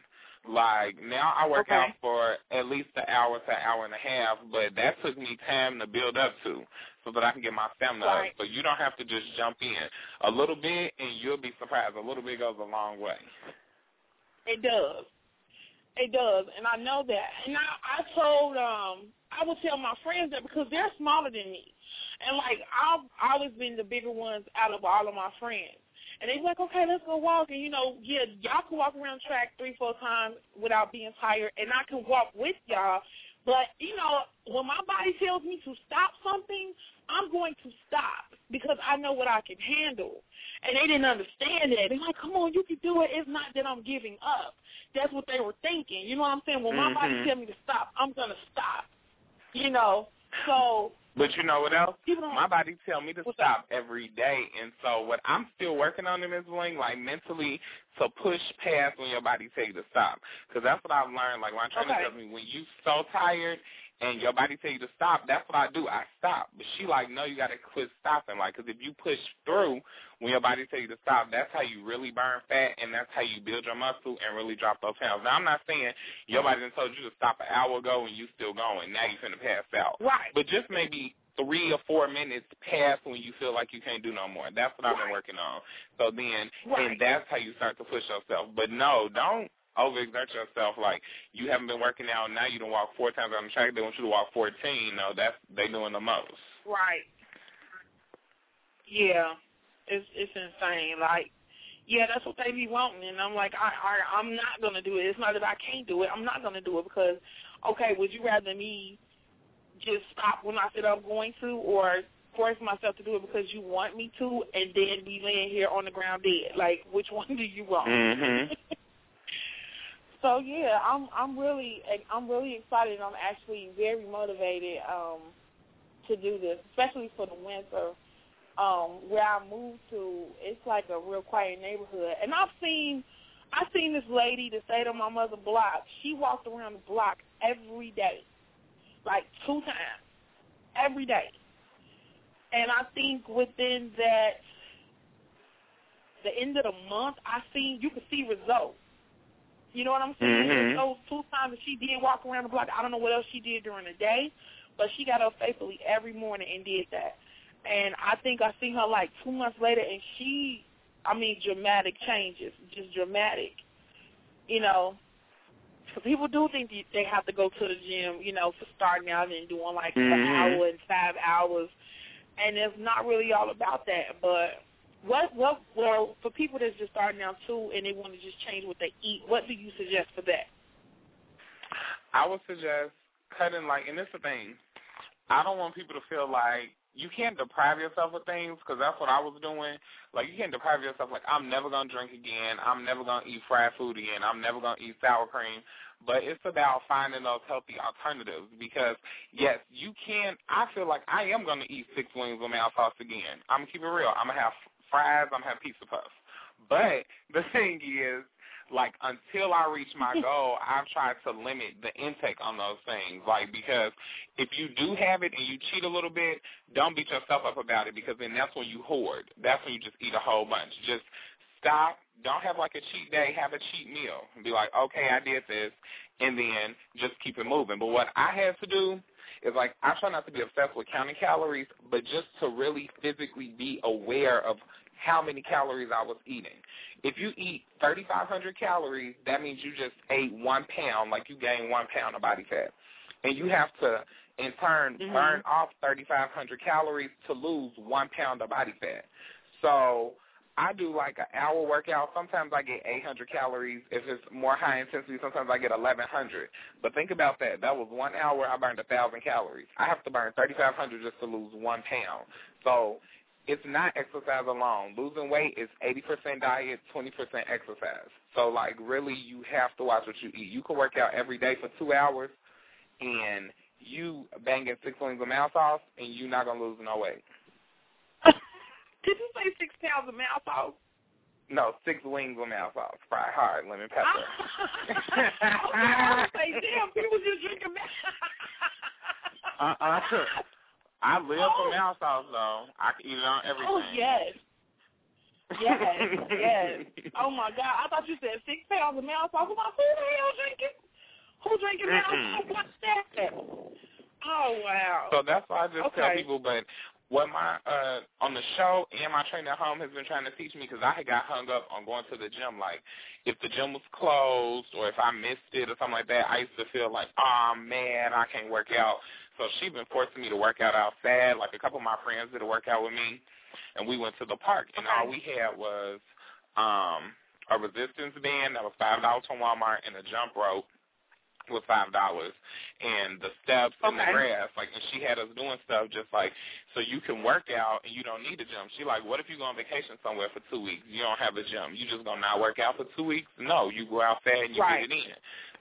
Like, now I work out for at least an hour to an hour and a half, but that took me time to build up to so that I can get my stamina up. So you don't have to just jump in a little bit, and you'll be surprised. A little bit goes a long way. It does. It does, and I know that. And I told, I would tell my friends that because they're smaller than me. And, like, I've always been the bigger ones out of all of my friends. And they were like, okay, let's go walk. And, you know, yeah, y'all can walk around track 3-4 times without being tired, and I can walk with y'all. But, you know, when my body tells me to stop something, I'm going to stop because I know what I can handle. And they didn't understand that. They're like, come on, you can do it. It's not that I'm giving up. That's what they were thinking. You know what I'm saying? When my body tells me to stop, I'm going to stop, you know. So... But you know what else? My body tells me to stop every day, and so what I'm still working on in Ms. Bling, like mentally, to push past when your body tells you to stop, because that's what I've learned. Like my trainer tells me, when you so tired, and your body tell you to stop, that's what I do. I stop. But she like, no, you got to quit stopping. Like, because if you push through when your body tell you to stop, that's how you really burn fat, and that's how you build your muscle and really drop those pounds. Now, I'm not saying your body done told you to stop an hour ago and you still going. Now you're finna pass out. Right. But just maybe 3 or 4 minutes past when you feel like you can't do no more. That's what I've been working on. So then, and that's how you start to push yourself. But no, don't overexert yourself. Like, you haven't been working out, now you don't walk 4 times on the track. They want you to walk 14. No, that's they doing the most. Right. Yeah, it's insane. Like, yeah, that's what they be wanting. And I'm like, I'm not gonna do it. It's not that I can't do it. I'm not gonna do it because, okay, would you rather me just stop when I said I'm going to, or force myself to do it because you want me to, and then be laying here on the ground dead? Like, which one do you want? Mm-hmm. So yeah, I'm really excited. And I'm actually very motivated to do this, especially for the winter. Where I moved to, it's like a real quiet neighborhood, and I've seen this lady that stayed on my mother's block. She walked around the block every day. Like 2 times every day. And I think within that, the end of the month, you could see results. You know what I'm saying? Mm-hmm. Those 2 times that she did walk around the block, I don't know what else she did during the day, but she got up faithfully every morning and did that. And I think I seen her like 2 months later, and dramatic changes, just dramatic, you know. Because people do think they have to go to the gym, you know, for starting out and doing like an hour and 5 hours, and it's not really all about that. But well, for people that's just starting out too, and they want to just change what they eat, what do you suggest for that? I would suggest cutting, like, and this is the thing, I don't want people to feel like you can't deprive yourself of things, because that's what I was doing. Like, you can't deprive yourself, like, I'm never going to drink again. I'm never going to eat fried food again. I'm never going to eat sour cream. But it's about finding those healthy alternatives, because, yes, you can. I feel like I am going to eat 6 wings of mild sauce again. I'm going to keep it real. I'm going to have fries. I'm going to have pizza puffs. But the thing is, like, until I reach my goal, I've tried to limit the intake on those things. Like, because if you do have it and you cheat a little bit, don't beat yourself up about it, because then that's when you hoard. That's when you just eat a whole bunch. Just stop. Don't have, like, a cheat day. Have a cheat meal. Be like, okay, I did this, and then just keep it moving. But what I had to do is, like, I try not to be obsessed with counting calories, but just to really physically be aware of how many calories I was eating. If you eat 3,500 calories, that means you just ate 1 pound, like you gained 1 pound of body fat. And you have to, in turn, burn off 3,500 calories to lose 1 pound of body fat. So I do like an hour workout. Sometimes I get 800 calories. If it's more high intensity, sometimes I get 1,100. But think about that. That was 1 hour. I burned 1,000 calories. I have to burn 3,500 just to lose 1 pound. So it's not exercise alone. Losing weight is 80% diet, 20% exercise. So, like, really, you have to watch what you eat. You can work out every day for 2 hours, and you banging 6 wings of mild sauce, and you're not going to lose no weight. Did you say 6 pounds of mild sauce? No, 6 wings of mild sauce, fried hard, lemon pepper. I was going to say, damn, people just drinking mild sauce. I live for mild sauce, though. I can eat it on everything. Oh, yes. Yes, yes. Oh, my God. I thought you said 6 pounds of mild sauce. I'm like, who the hell drinking? Who drinking mild sauce? What's that? Oh, wow. So that's why I just tell people, but what my on the show and my trainer at home has been trying to teach me, because I had got hung up on going to the gym. Like, if the gym was closed or if I missed it or something like that, I used to feel like, oh, man, I can't work out. So she's been forcing me to work out outside. Like, a couple of my friends did a workout with me, and we went to the park, and all we had was a resistance band that was $5 from Walmart and a jump rope with $5, and the steps and the grass. Like, and she had us doing stuff just like, so you can work out and you don't need a gym. She like, what if you go on vacation somewhere for 2 weeks? You don't have a gym. You just going to not work out for 2 weeks? No, you go outside and you get it in.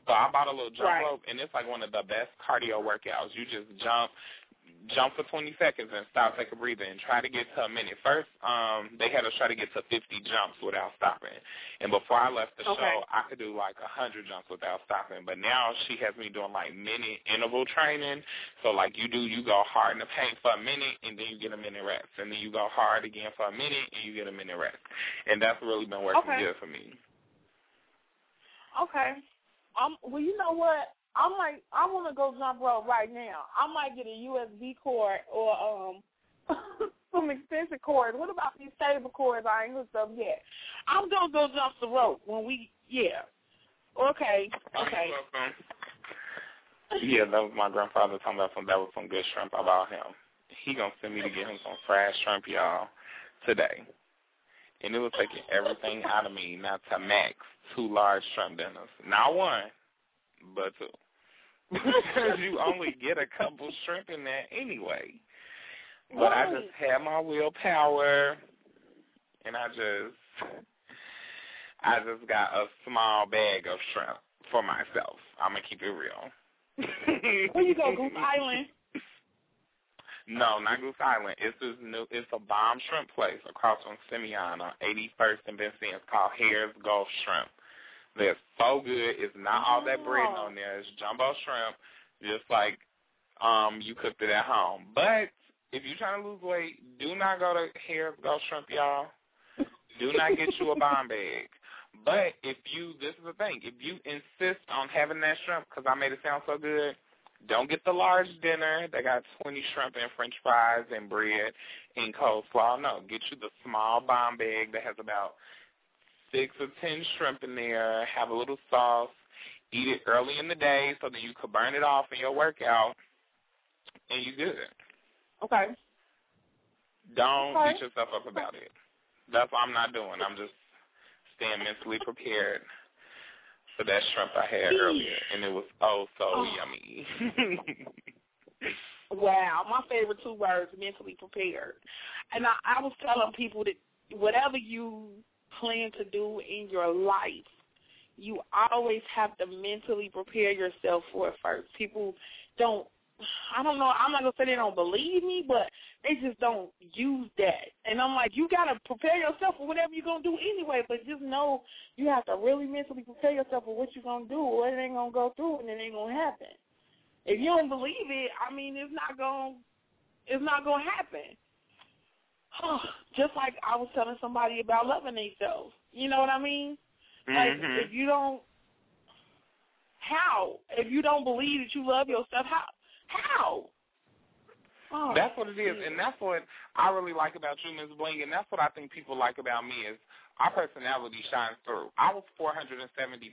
So I bought a little jump rope, and it's like one of the best cardio workouts. You just jump, jump for 20 seconds and stop, take a breather, and try to get to a minute. First, they had us try to get to 50 jumps without stopping. And before I left the show, I could do like 100 jumps without stopping. But now she has me doing like minute interval training. So like you go hard in the paint for a minute, and then you get a minute rest. And then you go hard again for a minute, and you get a minute rest. And that's really been working good for me. Okay. Well, you know what? I want to go jump rope right now. I might get a USB cord or some extension cord. What about these saber cords I ain't hooked up yet? I'm going to go jump the rope when we, Okay. Yeah, that was my grandfather talking about that was some good shrimp I bought him. He going to send me to get him some fried shrimp, y'all, today. And it was taking everything out of me not to max 2 large shrimp dinners. Not one, but 2. Because you only get a couple shrimp in there anyway. But I just had my willpower, and I just got a small bag of shrimp for myself. I'm going to keep it real. Where you go, Goose Island? No, not Goose Island. It's a bomb shrimp place across from Simeon on 81st and Vincennes called Harris Gulf Shrimp. They're so good. It's not all that breading on there. It's jumbo shrimp, just like you cooked it at home. But if you're trying to lose weight, do not go to Harris Gulf Shrimp, y'all. Do not get you a bomb bag. But this is the thing, if you insist on having that shrimp, because I made it sound so good, don't get the large dinner. They got 20 shrimp and french fries and bread and coleslaw. No, get you the small bomb bag that has about 6 or 10 shrimp in there. Have a little sauce. Eat it early in the day so that you could burn it off in your workout, and you good. Okay. Don't beat yourself up about it. That's what I'm not doing. I'm just staying mentally prepared. So that shrimp I had earlier, and it was so yummy. Wow, my favorite 2 words, mentally prepared. And I was telling people that whatever you plan to do in your life, you always have to mentally prepare yourself for it first. People don't, I don't know, I'm not going to say they don't believe me, but they just don't use that. And I'm like, you got to prepare yourself for whatever you're going to do anyway, but just know you have to really mentally prepare yourself for what you're going to do, or it ain't going to go through and it ain't going to happen. If you don't believe it, I mean, it's not going to happen. Just like I was telling somebody about loving themselves. You know what I mean? Mm-hmm. Like, if you don't believe that you love yourself, how? That's what it is, and that's what I really like about you, Ms. Bling, and that's what I think people like about me is our personality shines through. I was 470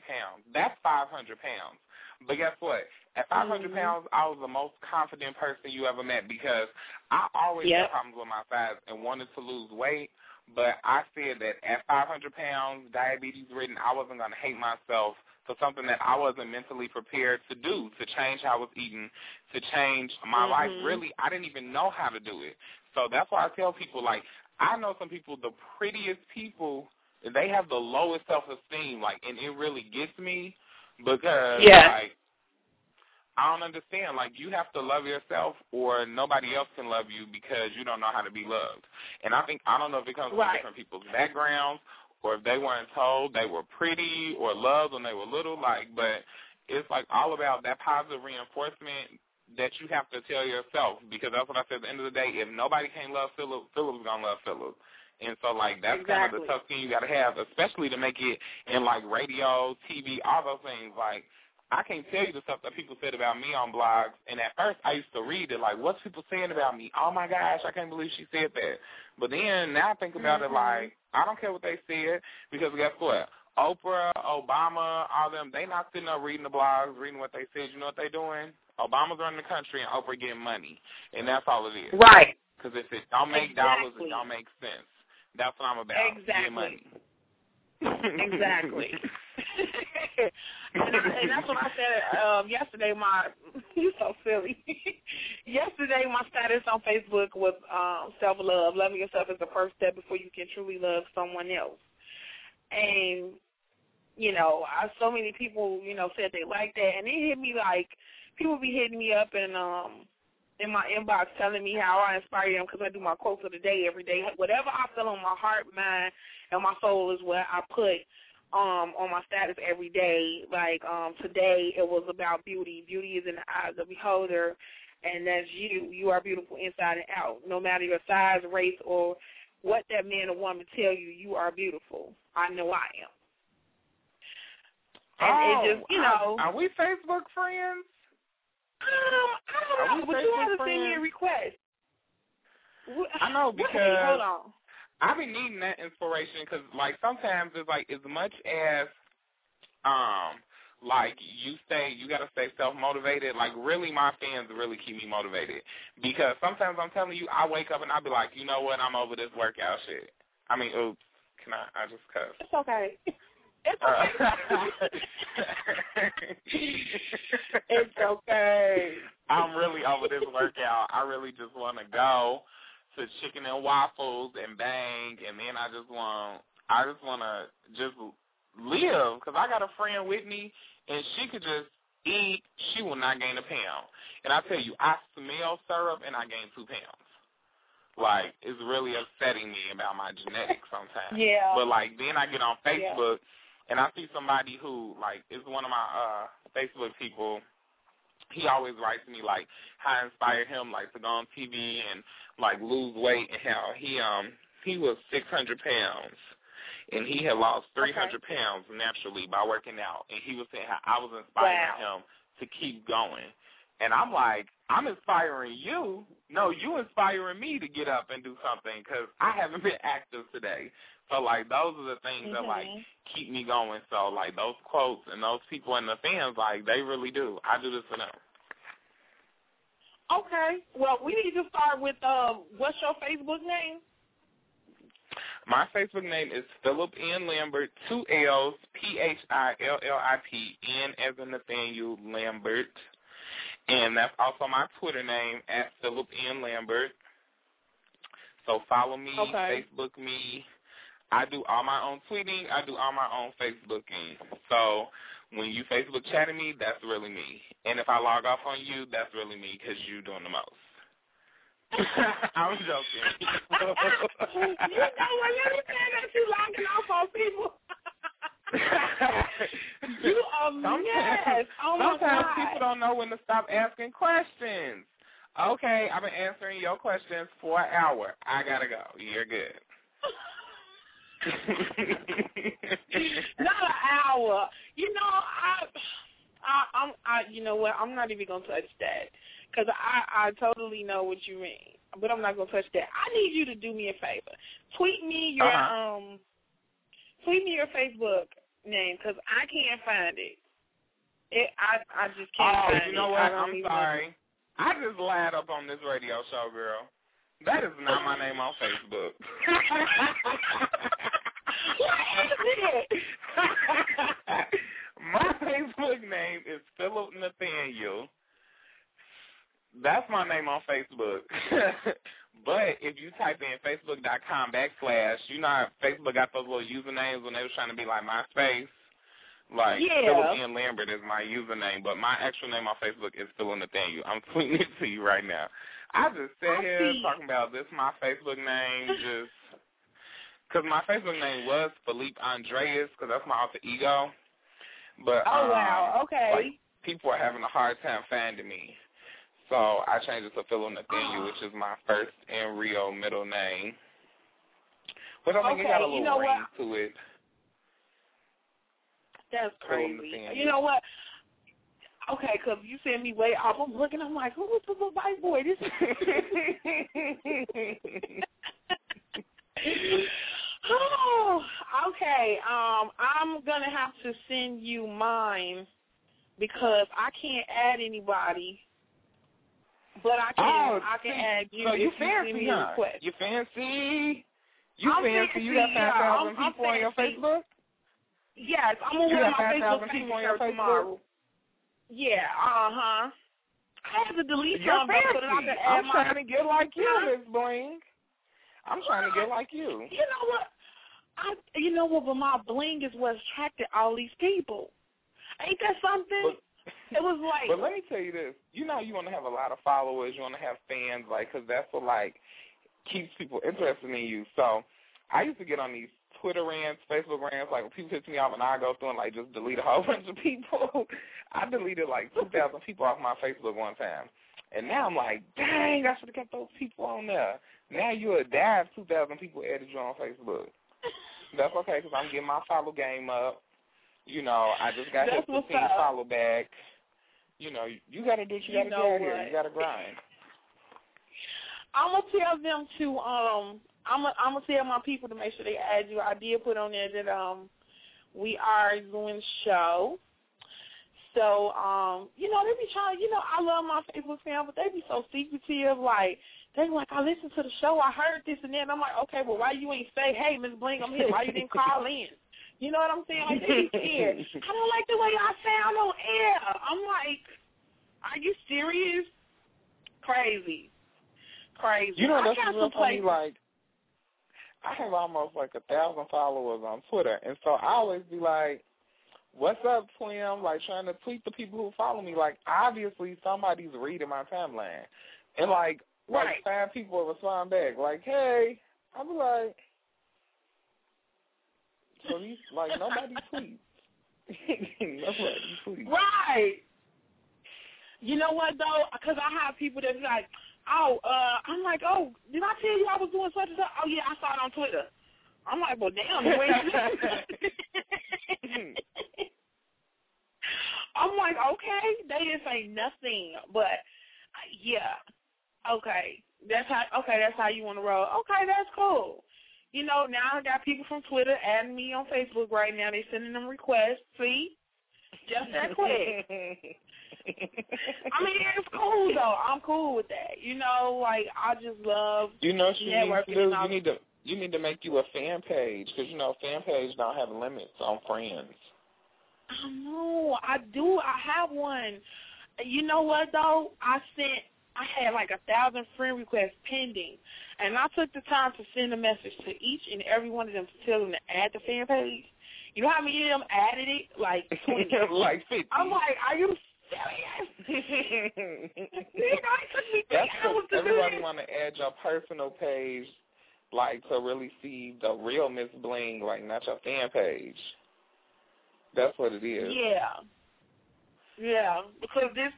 pounds. That's 500 pounds. But guess what? At 500 pounds, I was the most confident person you ever met because I always had problems with my size and wanted to lose weight, but I said that at 500 pounds, diabetes ridden, I wasn't going to hate myself for something that I wasn't mentally prepared to do, to change how I was eating, to change my life. Really, I didn't even know how to do it. So that's why I tell people, like, I know some people, the prettiest people, they have the lowest self-esteem, like, and it really gets me because, like, I don't understand. Like, you have to love yourself or nobody else can love you because you don't know how to be loved. And I don't know if it comes from different people's backgrounds or if they weren't told they were pretty or loved when they were little, like, but it's, like, all about that positive reinforcement that you have to tell yourself, because that's what I said at the end of the day. If nobody can love Phillip, Phillip's going to love Phillip. And so, like, that's kind of the tough thing you got to have, especially to make it in, like, radio, TV, all those things. Like, I can't tell you the stuff that people said about me on blogs, and at first I used to read it, like, what's people saying about me? Oh, my gosh, I can't believe she said that. But then now I think about it, like, I don't care what they said, because guess what? Oprah, Obama, all them, they not sitting up reading the blogs, reading what they said. You know what they doing? Obama's running the country and Oprah getting money, and that's all it is. Right. Because if it don't make dollars, it don't make sense. That's what I'm about. Get money. Exactly. And that's what I said yesterday. You're so silly. Yesterday, my status on Facebook was self-love. Loving yourself is the first step before you can truly love someone else. And, you know, so many people, you know, said they like that. And it hit me like, people be hitting me up and in my inbox telling me how I inspire them because I do my quotes of the day every day. Whatever I feel on my heart, mind, and my soul is what I put on my status every day. Like today it was about beauty. Beauty is in the eyes of the beholder, and that's you. You are beautiful inside and out. No matter your size, race, or what that man or woman tell you, you are beautiful. I know I am. And it just, you know. Are we Facebook friends? I don't know, but you have to send me a request. I know, because hold on. I've been needing that inspiration because, like, sometimes it's like as much as, like you say, you got to stay self-motivated. Like, really, my fans really keep me motivated because sometimes I'm telling you, I wake up and I'll be like, you know what, I'm over this workout shit. I mean, oops, can I just cuss? It's okay. It's okay. It's okay. I'm really over this workout. I really just want to go to chicken and waffles and bang, and then I just want to live because I got a friend with me, and she could just eat. She will not gain a pound. And I tell you, I smell syrup, and I gain 2 pounds. Like, it's really upsetting me about my genetics sometimes. Yeah. But, like, then I get on Facebook, and I see somebody who, like, is one of my Facebook people. He always writes to me, like, how I inspired him, like, to go on TV and, like, lose weight and how he was 600 pounds. And he had lost 300 pounds naturally by working out. And he was saying how I was inspiring him to keep going. And I'm like, I'm inspiring you. No, you inspiring me to get up and do something because I haven't been active today. So, like, those are the things that, like, keep me going. So, like, those quotes and those people and the fans, like, they really do. I do this for them. Okay. Well, we need to start with what's your Facebook name? My Facebook name is Phillip N. Lambert, 2 L's, Phillip, N as in Nathaniel, Lambert. And that's also my Twitter name, at Phillip N. Lambert. So follow me, Facebook me. I do all my own tweeting. I do all my own Facebooking. So when you Facebook chatting me, that's really me. And if I log off on you, that's really me because you doing the most. I'm joking. You know what? Let me say that you logging off on people. You are mad. Oh my God. Sometimes people don't know when to stop asking questions. Okay, I've been answering your questions for an hour. I got to go. You're good. Not an hour. You know, I you know what? I'm not even going to touch that because I totally know what you mean, but I'm not going to touch that. I need you to do me a favor. Tweet me your Facebook name because I can't find it. I just can't find it. Oh, you know what? I'm sorry. I just lied up on this radio show, girl. That is not my name on Facebook. What is it? My Facebook name is Phillip Nathaniel. That's my name on Facebook. But if you type in Facebook.com/, you know how Facebook got those little usernames when they was trying to be like MySpace? Like, Phillip N. Lambert is my username, but my actual name on Facebook is Phillip Nathaniel. I'm tweeting it to you right now. I just sit here talking about this, my Facebook name, just because my Facebook name was Philippe Andreas, because that's my alter ego. But, like, people are having a hard time finding me. So I changed it to Phillip Nathaniel, which is my first and real middle name. But I think it got a little ring to it. That's crazy. You know what? Okay, because you send me way off. I'm looking. I'm like, who is the little white boy? This is oh, okay. I'm going to have to send you mine because I can't add anybody. But I can add you. So you fancy, huh? You fancy? You fancy? You got 5,000 people on your Facebook? Yes, I'm going to wear my Facebook famous shirt tomorrow. Yeah, uh-huh. I had to delete some so that I could add my... I'm trying to get like you, Miss Bling. I'm trying to get like you. You know what? But my Bling is what's attracted all these people. Ain't that something? But, It was like. But let me tell you this. You know, you want to have a lot of followers. You want to have fans, like, because that's what, like, keeps people interested in you. So I used to get on these Twitter rants, Facebook rants, like, when people hit me off and I go through and, like, just delete a whole bunch of people. I deleted, like, 2,000 people off my Facebook one time. And now I'm like, dang, I should have kept those people on there. Now you'll die if 2,000 people added you on Facebook. That's okay, because I'm getting my follow game up. You know, I just got hit 15 follow back. You know, you got to do what you got to do out here. You got to grind. I'm going to tell them to, I'm going to tell my people to make sure they add you. I did put on there that we are doing show. So, you know, they be trying, you know, I love my Facebook fan, but they be so secretive, like, they be like, I listened to the show, I heard this and that, and I'm like, okay, well, why you ain't say, hey, Miss Bling, I'm here, why you didn't call in? You know what I'm saying? Like, they be scared. I don't like the way y'all sound on air. I'm like, are you serious? Crazy. You know, that's real funny, like, I have almost like 1,000 followers on Twitter, and so I always be like, what's up, Twim? Like, trying to tweet the people who follow me. Like, obviously, somebody's reading my timeline. And, like 5 people respond back. Like, hey. I'm like, so these, like, nobody tweets. Right. You know what, though? Because I have people that be like, oh, I'm like, oh, did I tell you I was doing such and such? Oh, yeah, I saw it on Twitter. I'm like, well, damn. I'm like, okay, they didn't say nothing, but yeah, okay, that's how you want to roll. Okay, that's cool. You know, now I got people from Twitter adding me on Facebook right now. They sending them requests. See, just that quick. I mean, it's cool though. I'm cool with that. You know, like I just love. You know, you need to make you a fan page because, you know, fan page don't have limits on friends. I know. I do. I have one. You know what, though? I had like 1,000 friend requests pending, and I took the time to send a message to each and every one of them to tell them to add the fan page. You know how many of them added it? Like 20. Like 50. I'm like, are you serious? You know, it took me 3 hours to do this. Everybody want to add your personal page. Like, to really see the real Miss Bling, like, not your fan page. That's what it is. Yeah, because this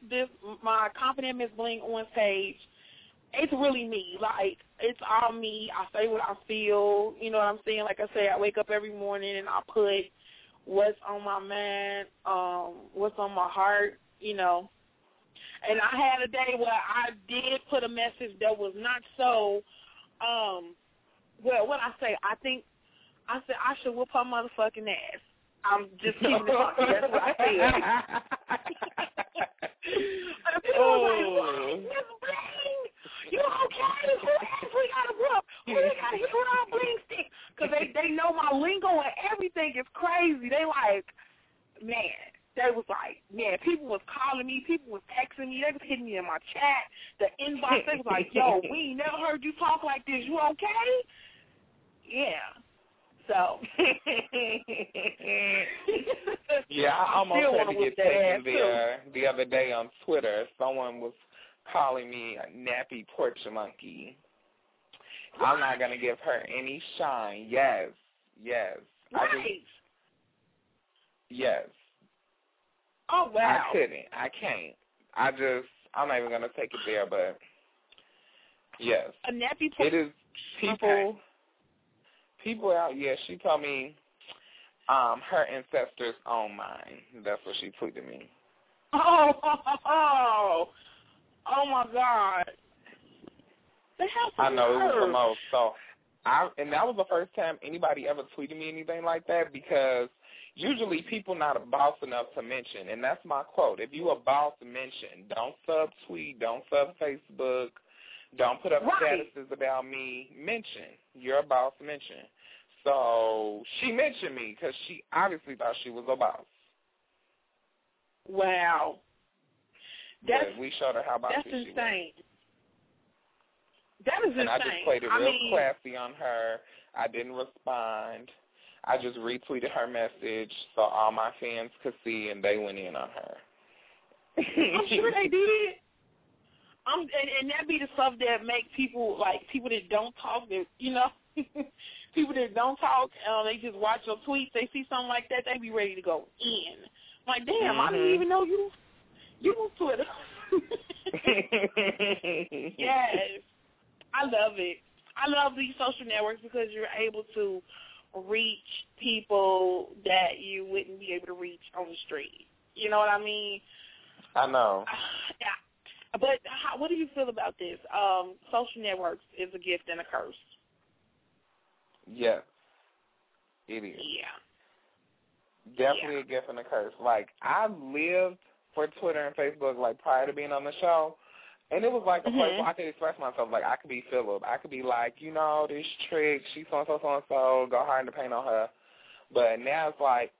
my Confident Miss Bling on page, it's really me. Like, it's all me. I say what I feel. You know what I'm saying? Like I say, I wake up every morning and I put what's on my mind, what's on my heart, you know. And I had a day where I did put a message that was not so, well, what I say, I said I should whoop her motherfucking ass. I'm just kidding. That's what I said. And people were like, what? Miss Bling? You okay? Who else we got to whoop? Who we got to hit with our Bling stick? Because they know my lingo and everything is crazy. They like, man. They was like, man, people was calling me, people was texting me, they was hitting me in my chat, the inbox, they was like, yo, we ain't never heard you talk like this, you okay? Yeah. So. Yeah, I almost had to get taken there the other day on Twitter. Someone was calling me a nappy porch monkey. What? I'm not going to give her any shine. Yes. Right. Yes. Oh, wow. I can't. I'm not even going to take it there, but, yes. A nappy porch. It is people out, yeah, she told me her ancestors own mine. That's what she tweeted me. Oh, my God. The hell I know, it was the most. So, and that was the first time anybody ever tweeted me anything like that because usually people not a boss enough to mention, and that's my quote. If you a boss, mention. Don't sub-tweet, don't sub-Facebook, don't put up statuses about me. Mention. You're a boss, mention. So she mentioned me because she obviously thought she was a boss. Wow. But we showed her how bossy she was. That's insane. That is insane. And I just played it real classy on her. I didn't respond. I just retweeted her message so all my fans could see, and they went in on her. I'm sure they did. And that be the stuff that make people, like, people that don't talk, that, you know, people that don't talk, they just watch your tweets, they see something like that, they be ready to go in. I'm like, damn, I didn't even know you on Twitter. Yes. I love it. I love these social networks because you're able to reach people that you wouldn't be able to reach on the street. You know what I mean? I know. Yeah. But what do you feel about this? Social networks is a gift and a curse. Yes, it is. Yeah. Definitely a gift and a curse. Like, I lived for Twitter and Facebook, like, prior to being on the show. And it was like a place where I could express myself. Like, I could be Phillip. I could be like, you know, this trick, she's so-and-so, so-and-so, go hide in the paint on her. But now it's like,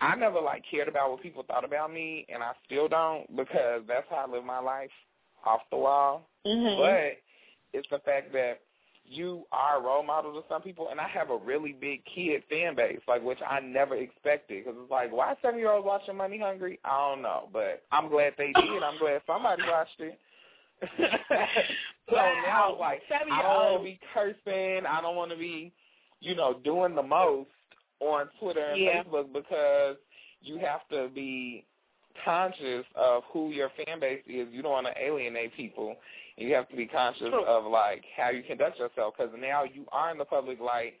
I never, like, cared about what people thought about me, and I still don't, because that's how I live my life, off the wall. Mm-hmm. But it's the fact that you are a role model to some people, and I have a really big kid fan base, like, which I never expected, because it's like, why 7-year-olds watching Money Hungry? I don't know, but I'm glad they did. I'm glad somebody watched it. So now, like, I don't want to be cursing. I don't want to be, you know, doing the most on Twitter and Facebook, because you have to be conscious of who your fan base is. You don't want to alienate people. And you have to be conscious of, like, how you conduct yourself, because now you are in the public light,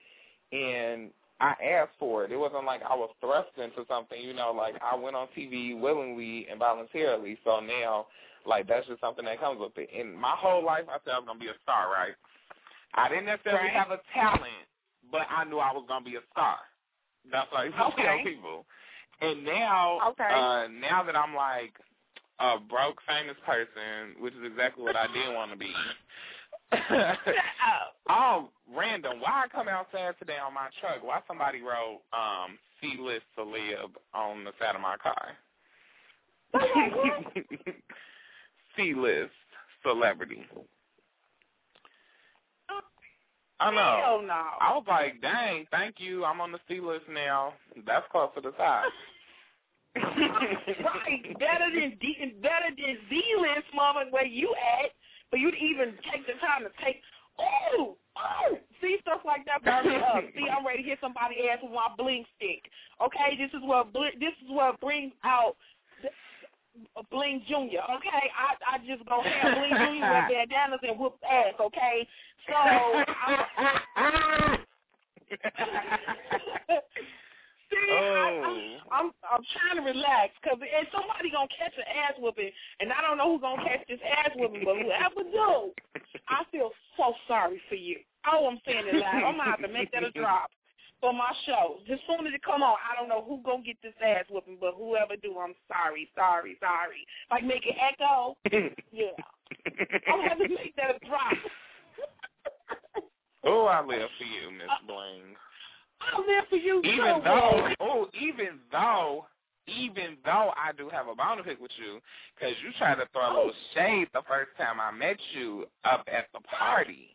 and I asked for it. It wasn't like I was thrust into something, you know, like I went on TV willingly and voluntarily. So now, like, that's just something that comes with it. And my whole life I said I was going to be a star, right? I didn't necessarily have a talent, but I knew I was going to be a star. That's what I used to tell people. And now, now that I'm, like, a broke famous person, which is exactly what I did want to be. Oh, random. Why I come outside today on my truck? Why somebody wrote C-list celeb on the side of my car? C-list celebrity. I know. Hell no. I was like, dang, thank you. I'm on the C-list now. That's close to the top. Right. Better than Z-list, mama, where you at, but you'd even take the time to take, see, stuff like that burn me up. See, I'm ready to hit somebody's ass with my bling stick. Okay, this is what brings out Bling Jr., okay? I just go have Bling Jr. with bandanas and whoop ass, okay? So, see, I'm trying to relax, because if somebody going to catch an ass whooping, and I don't know who's going to catch this ass whooping, but whoever do, I feel so sorry for you. Oh, I'm saying it loud. I'm going to have to make that a drop for my show. As soon as it come on, I don't know who's going to get this ass whooping, but whoever do, I'm sorry. Like, make it echo. Yeah. I'm going to have to make that a drop. Oh, I live for you, Miss Bling. I live for you, even though I do have a bone to pick with you, because you tried to throw a little shade the first time I met you up at the party.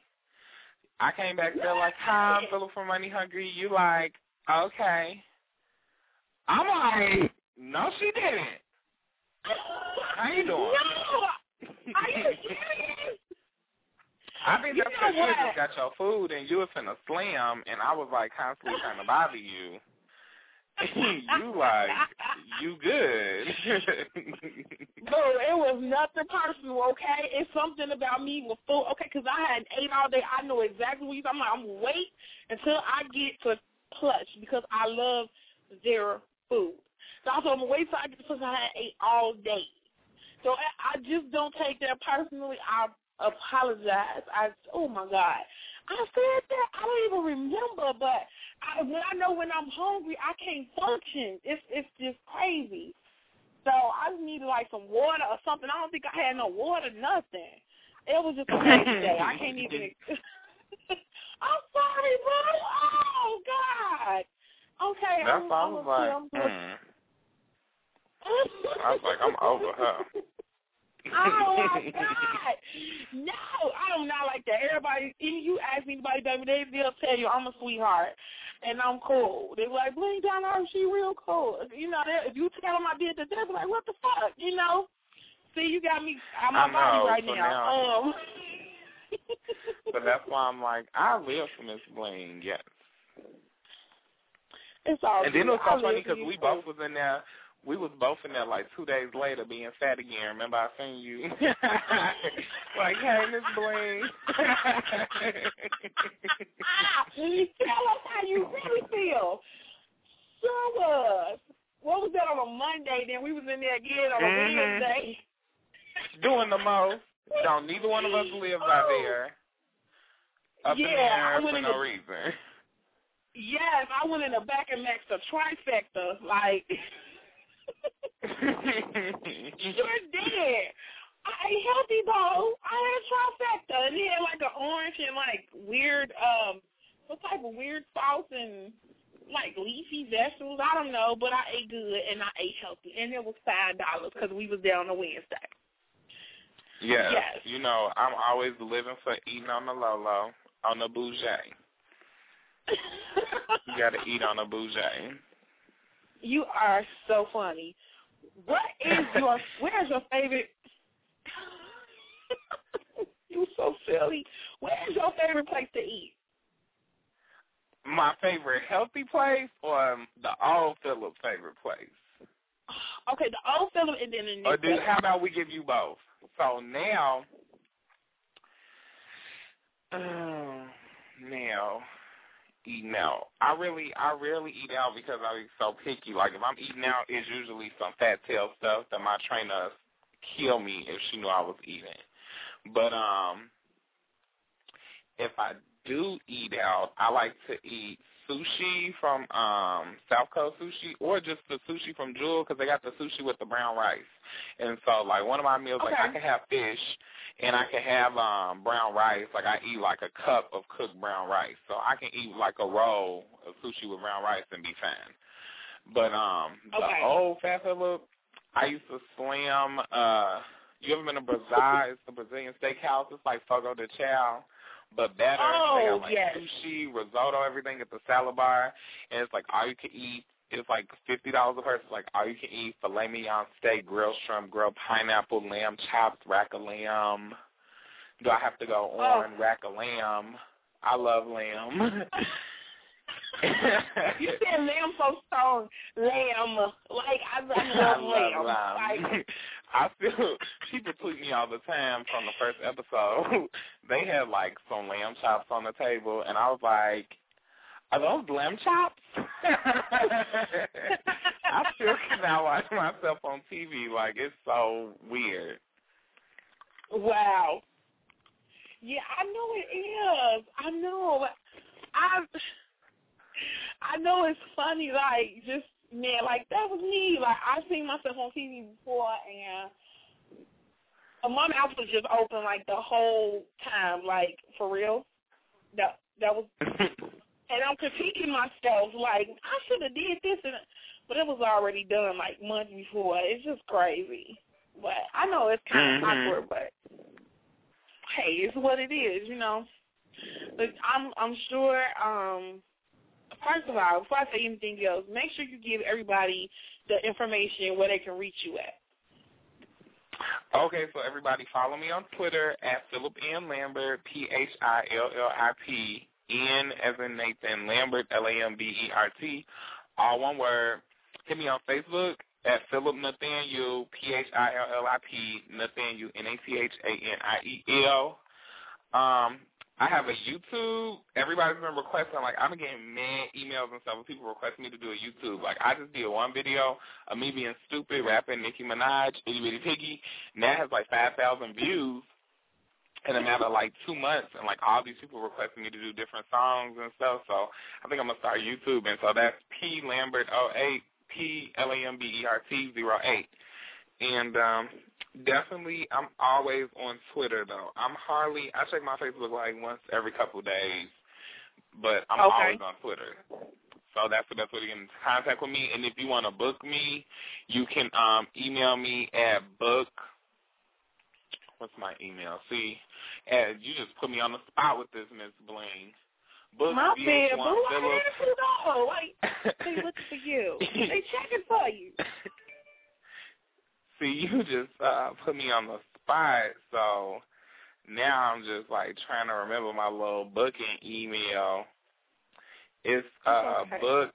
I came back there like, hi, I'm Phillip from Money Hungry. You like, okay. I'm like, no, she didn't. How you doing? No, are you serious? I think that's because you just got your food and you was in a slam, and I was, like, constantly trying to bother you. You, like, you good. No, it was nothing personal, okay? It's something about me with food, okay, because I hadn't ate all day. I know exactly what you're talking about. I'm going to wait until I get to Plush, because I love their food. So I said, I'm going to wait until I get to Plush. I hadn't ate all day. So I just don't take that personally. I apologize. Oh my God, I said that. I don't even remember, but when I'm hungry, I can't function. It's just crazy. So I needed like some water or something. I don't think I had no water, nothing. It was just a crazy day. I can't even. I'm sorry, bro. Oh God. Okay, I was like, I'm over her. Oh, my God. No, I do not like that. Everybody, if you ask anybody, baby, they'll tell you I'm a sweetheart and I'm cool. They're like, Bling Diva, she real cool. You know, if you tell them I did the devil, like, what the fuck, you know? See, you got me out my body right now. But that's why I'm like, I live for Miss Bling, yes. It's all and then it was so funny because we both was in there. We was both in there like 2 days later being fat again. Remember I seen you? Like, hey, Miss Bling. Tell us how you really feel. Show us. What was that on a Monday? Then we was in there again on a Wednesday. Doing the most. Don't neither one of us live by there. Up in the air for no reason. Yes, I went in the back and next to Trifecta, like... Sure did. I ate healthy though. I had Trifecta and it had like an orange and like weird what type of weird sauce and like leafy vegetables. I don't know, but I ate good and I ate healthy and it was $5 because we was there on a Wednesday. Yeah, yes. You know I'm always living for eating on the low low on the bougie. You gotta eat on the bougie. You are so funny. What is your, where's your favorite, you so silly, where's your favorite place to eat? My favorite healthy place or the old Phillip favorite place? Okay, the old Phillip and then the new Phillip. How about we give you both? So now, eating out. I really eat out because I be so picky. Like, if I'm eating out, it's usually some fat tail stuff that my trainer kill me if she knew I was eating. But if I do eat out, I like to eat sushi from South Coast Sushi or just the sushi from Jewel because they got the sushi with the brown rice. And so, like, one of my meals, okay, like, I can have fish and I can have brown rice. Like, I eat, like, a cup of cooked brown rice. So I can eat, like, a roll of sushi with brown rice and be fine. But the old Fat Phillip, I used to slam, you ever been to Brazil? It's the Brazilian steakhouse. It's like Fogo de Chao. But better, they got like sushi, risotto, everything at the salad bar. And it's like all you can eat. It's like $50 a person. Like all you can eat, filet mignon steak, grilled shrimp, grilled pineapple, lamb chops, rack of lamb. Do I have to go on? Rack of lamb. I love lamb. You said lamb so strong. Lamb. Like, I love lamb. Like, I feel people tweet me all the time from the first episode. They had, like, some lamb chops on the table, and I was like, are those lamb chops? I still cannot watch myself on TV. Like, it's so weird. Wow. Yeah, I know it is. I know. I know it's funny, like, just, man, like, that was me. Like, I've seen myself on TV before, and my mouth was just open, like, the whole time, like, for real. That was, and I'm critiquing myself, like, I should have did this, but it was already done, like, months before. It's just crazy. But I know it's kind of awkward, but, hey, it's what it is, you know. But I'm sure, first of all, before I say anything else, make sure you give everybody the information where they can reach you at. Okay, so everybody follow me on Twitter at Phillip N. Lambert, Phillip, N as in Nathan, Lambert, Lambert, all one word. Hit me on Facebook at Phillip Nathaniel, Phillip, Nathaniel, Nathaniel. I have a YouTube. Everybody's been requesting, like, I've been getting mad emails and stuff, and people requesting me to do a YouTube. Like, I just did one video of me being stupid, rapping Nicki Minaj, Itty Bitty Piggy, and that has, like, 5,000 views in a matter of, like, 2 months, and, like, all these people requesting me to do different songs and stuff, so I think I'm going to start YouTube, and so that's P. Lambert 08, Phillambert 08. And, definitely, I'm always on Twitter, though. I check my Facebook like once every couple days, but I'm always on Twitter. So that's the best way to get in contact with me. And if you want to book me, you can email me at book What's my email? See, and you just put me on the spot with this, Miss Bling. Book, my bad, boo. I had to go. They looking for you. They checking for you. See, you just put me on the spot, so now I'm just, like, trying to remember my little booking email. It's book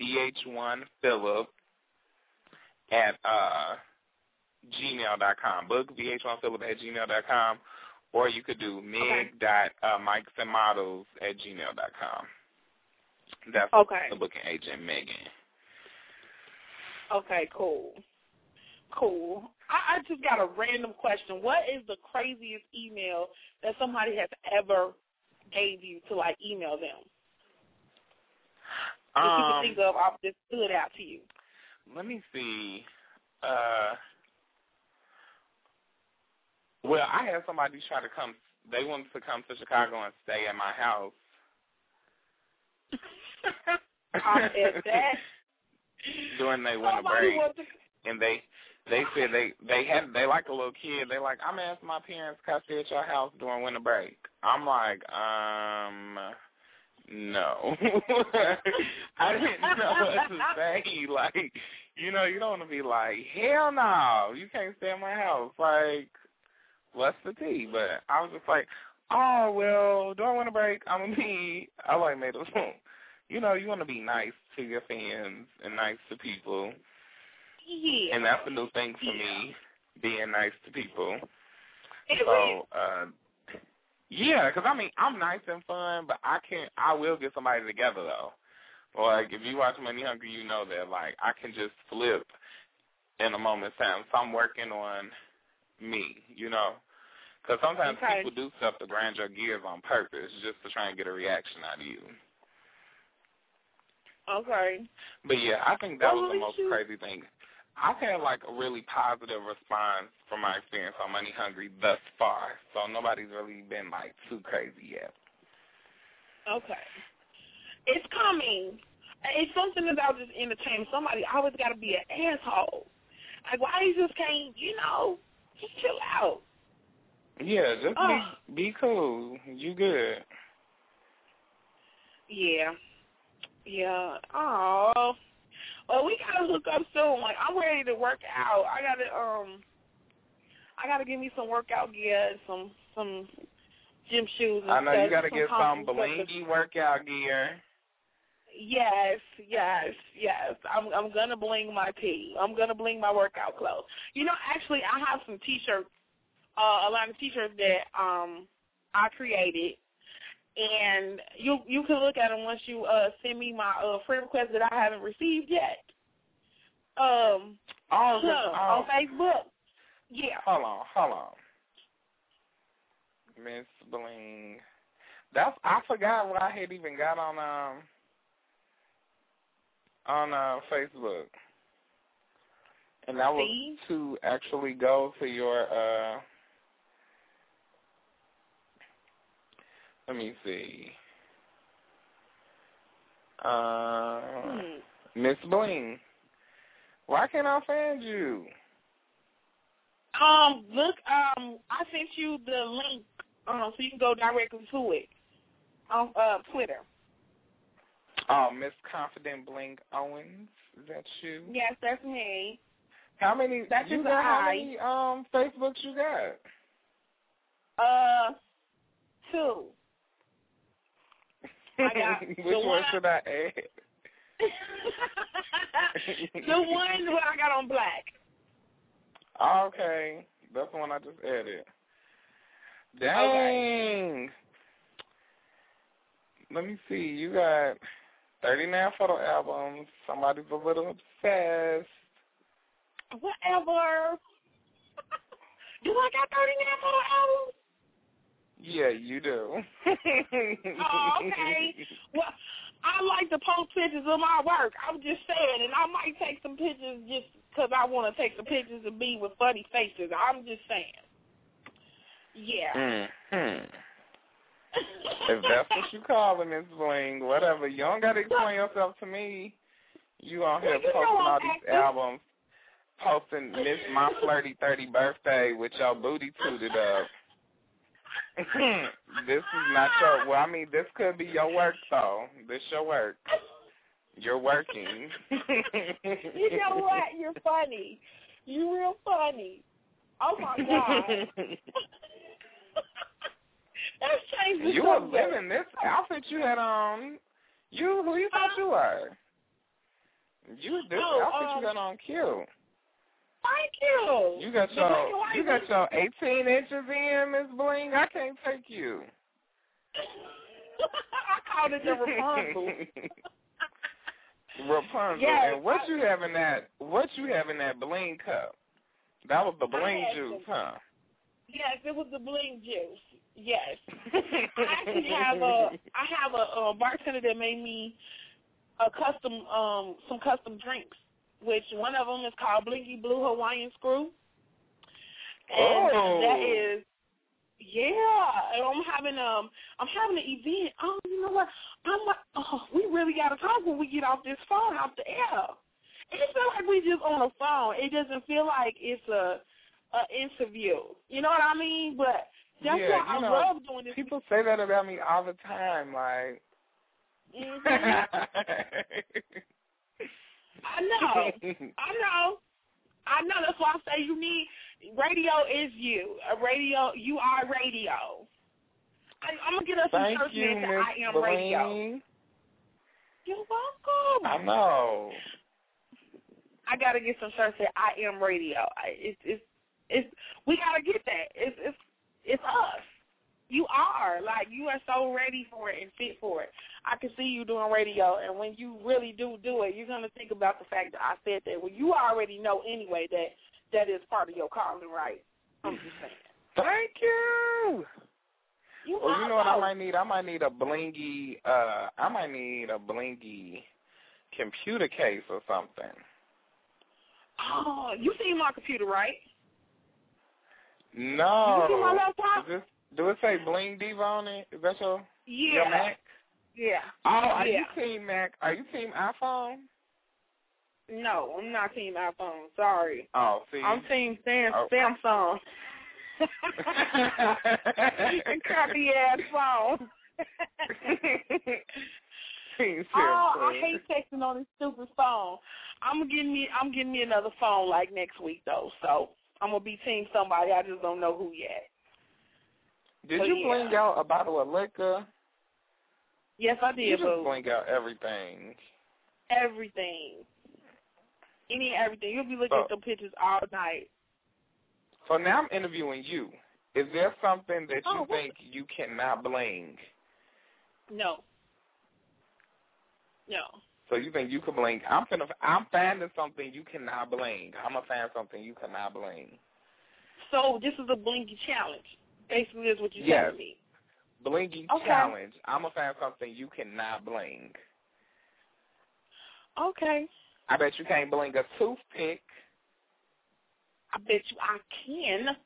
VH1 Phillip at gmail.com. Book VH1 Phillip at gmail.com. Or you could do meg.mikesandmodels@gmail.com. That's the booking agent, Megan. Okay, cool. Cool. I just got a random question. What is the craziest email that somebody has ever gave you to, like, email them? If you can think of off this stood out to you. Let me see. Well, I had somebody try to come. They wanted to come to Chicago and stay at my house. During their winter break, and they said they like a little kid. They like, I'm asking my parents, can I stay at your house during winter break? I'm like, no. I didn't know what to say. Like, you know, you don't want to be like, hell no, you can't stay at my house. Like, what's the tea? But I was just like, oh, well, during winter break, I'm going to be, I like made a song. You know, you want to be nice to your fans and nice to people. Yeah. And that's a new thing for me, being nice to people. So, yeah, because, I mean, I'm nice and fun, but I will get somebody together, though. Like, if you watch Money Hungry, you know that, like, I can just flip in a moment's time. So I'm working on me, you know, because sometimes people do stuff to grind your gears on purpose just to try and get a reaction out of you. Okay. But, yeah, I think that was the most crazy thing. I've had, like, a really positive response from my experience on Money Hungry thus far, so nobody's really been, like, too crazy yet. Okay. It's coming. It's something about this entertainment. Somebody always got to be an asshole. Like, why you just can't, you know, just chill out. Yeah, just be cool. You good. Yeah. Yeah. Oh. Well, we gotta hook up soon. Like, I'm ready to work out. I gotta give me some workout gear and some gym shoes and stuff. I know you gotta get some blingy workout gear. Yes. I'm gonna bling my pee. I'm gonna bling my workout clothes. You know, actually, I have some T-shirts, a lot of T-shirts that I created, and you can look at them once you send me my friend request that I haven't received yet. On Facebook. Yeah. Hold on, Miss Bling. I forgot what I had even got on Facebook. And that was to actually go to your, let me see, Miss Bling, why can't I find you? Look, I sent you the link, so you can go directly to it on Twitter. Oh, Miss Confident Bling Owens, is that you? Yes, that's me. How many? That's you got how many Facebooks you got? 2. I got Which one should I add? The one where I got on black. Okay, that's the one I just added. Dang. Okay. Let me see. You got 39 photo albums. Somebody's a little obsessed. Whatever. Do I got 39 photo albums? Yeah, you do. Oh, okay. Well, I like to post pictures of my work. I'm just saying, and I might take some pictures just because I want to take some pictures of me with funny faces. I'm just saying. Yeah. Mm-hmm. If that's what you call it, Miss Bling, whatever. You don't got to explain yourself to me. You out here posting all these albums. posting Miss My Flirty 30 birthday with your booty tooted up. This is not your, well, I mean, this could be your work, though. This your work. You're working. You know what? You're funny. You're real funny. Oh, my God. That's changed. You were living this outfit you had on. You, who you thought you were? You, this outfit you got on, cute. Thank you. You got your 18 inches in, Miss Bling. I can't take you. I called it the Rapunzel. Rapunzel. Yes. And what you have in that Bling cup? That was the Bling juice, huh? Yes, it was the Bling juice. Yes. I have a bartender that made me a custom some custom drinks, which one of them is called Blingy Blue Hawaiian Screw. And that is, yeah. And I'm having an event. Oh, you know what? I'm like, oh, we really gotta talk when we get off this phone, off the air. It feels like we just on the phone. It doesn't feel like it's a interview. You know what I mean? But that's why I love doing this. People say that about me all the time, like. Mm-hmm. I know. That's why I say you need radio is you. A radio, you are radio. I'm gonna get us some shirts that I am radio. You're welcome. I know. I gotta get some shirts that I am radio. It's we gotta get that. It's us. You are like you are so ready for it and fit for it. I can see you doing radio, and when you really do it, you're gonna think about the fact that I said that. Well, you already know anyway that is part of your calling, right? I'm just saying. Thank you. You know what I might need? I might need a blingy. I might need a blingy computer case or something. Oh, you seen my computer, right? No. You see my laptop? Do it say Bling Diva on it? Is that your Mac? Yeah. Oh, are you team Mac? Are you team iPhone? No, I'm not team iPhone. Sorry. Oh, see. I'm team Samsung. Crappy ass phone. I hate texting on this stupid phone. I'm getting me another phone like next week though. So I'm gonna be team somebody. I just don't know who yet. Did you bling out a bottle of liquor? Yes, I did. You just bling out everything. Everything. Any everything. You'll be looking at the pictures all night. So now I'm interviewing you. Is there something that you think you cannot bling? No. So you think you can bling? I'm finding something you cannot bling. I'm gonna find something you cannot bling. So this is a blingy challenge. Basically, is what you said to me. Blingy challenge. I'm gonna find something you cannot bling. Okay. I bet you can't bling a toothpick. I bet you I can.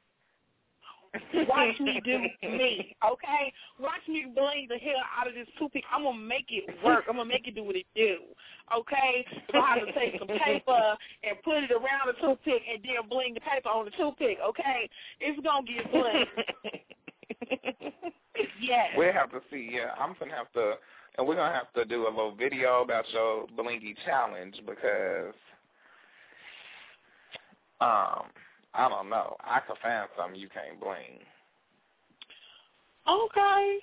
Watch me do me, okay? Watch me bling the hell out of this toothpick. I'm gonna make it work. I'm gonna make it do what it do, okay? So I have to take some paper and put it around the toothpick and then bling the paper on the toothpick, okay? It's gonna get bling. Yes. We'll have to see. Yeah, I'm gonna have to, and we're gonna have to do a little video about your blingy challenge because, I don't know. I could find something you can't bling. Okay.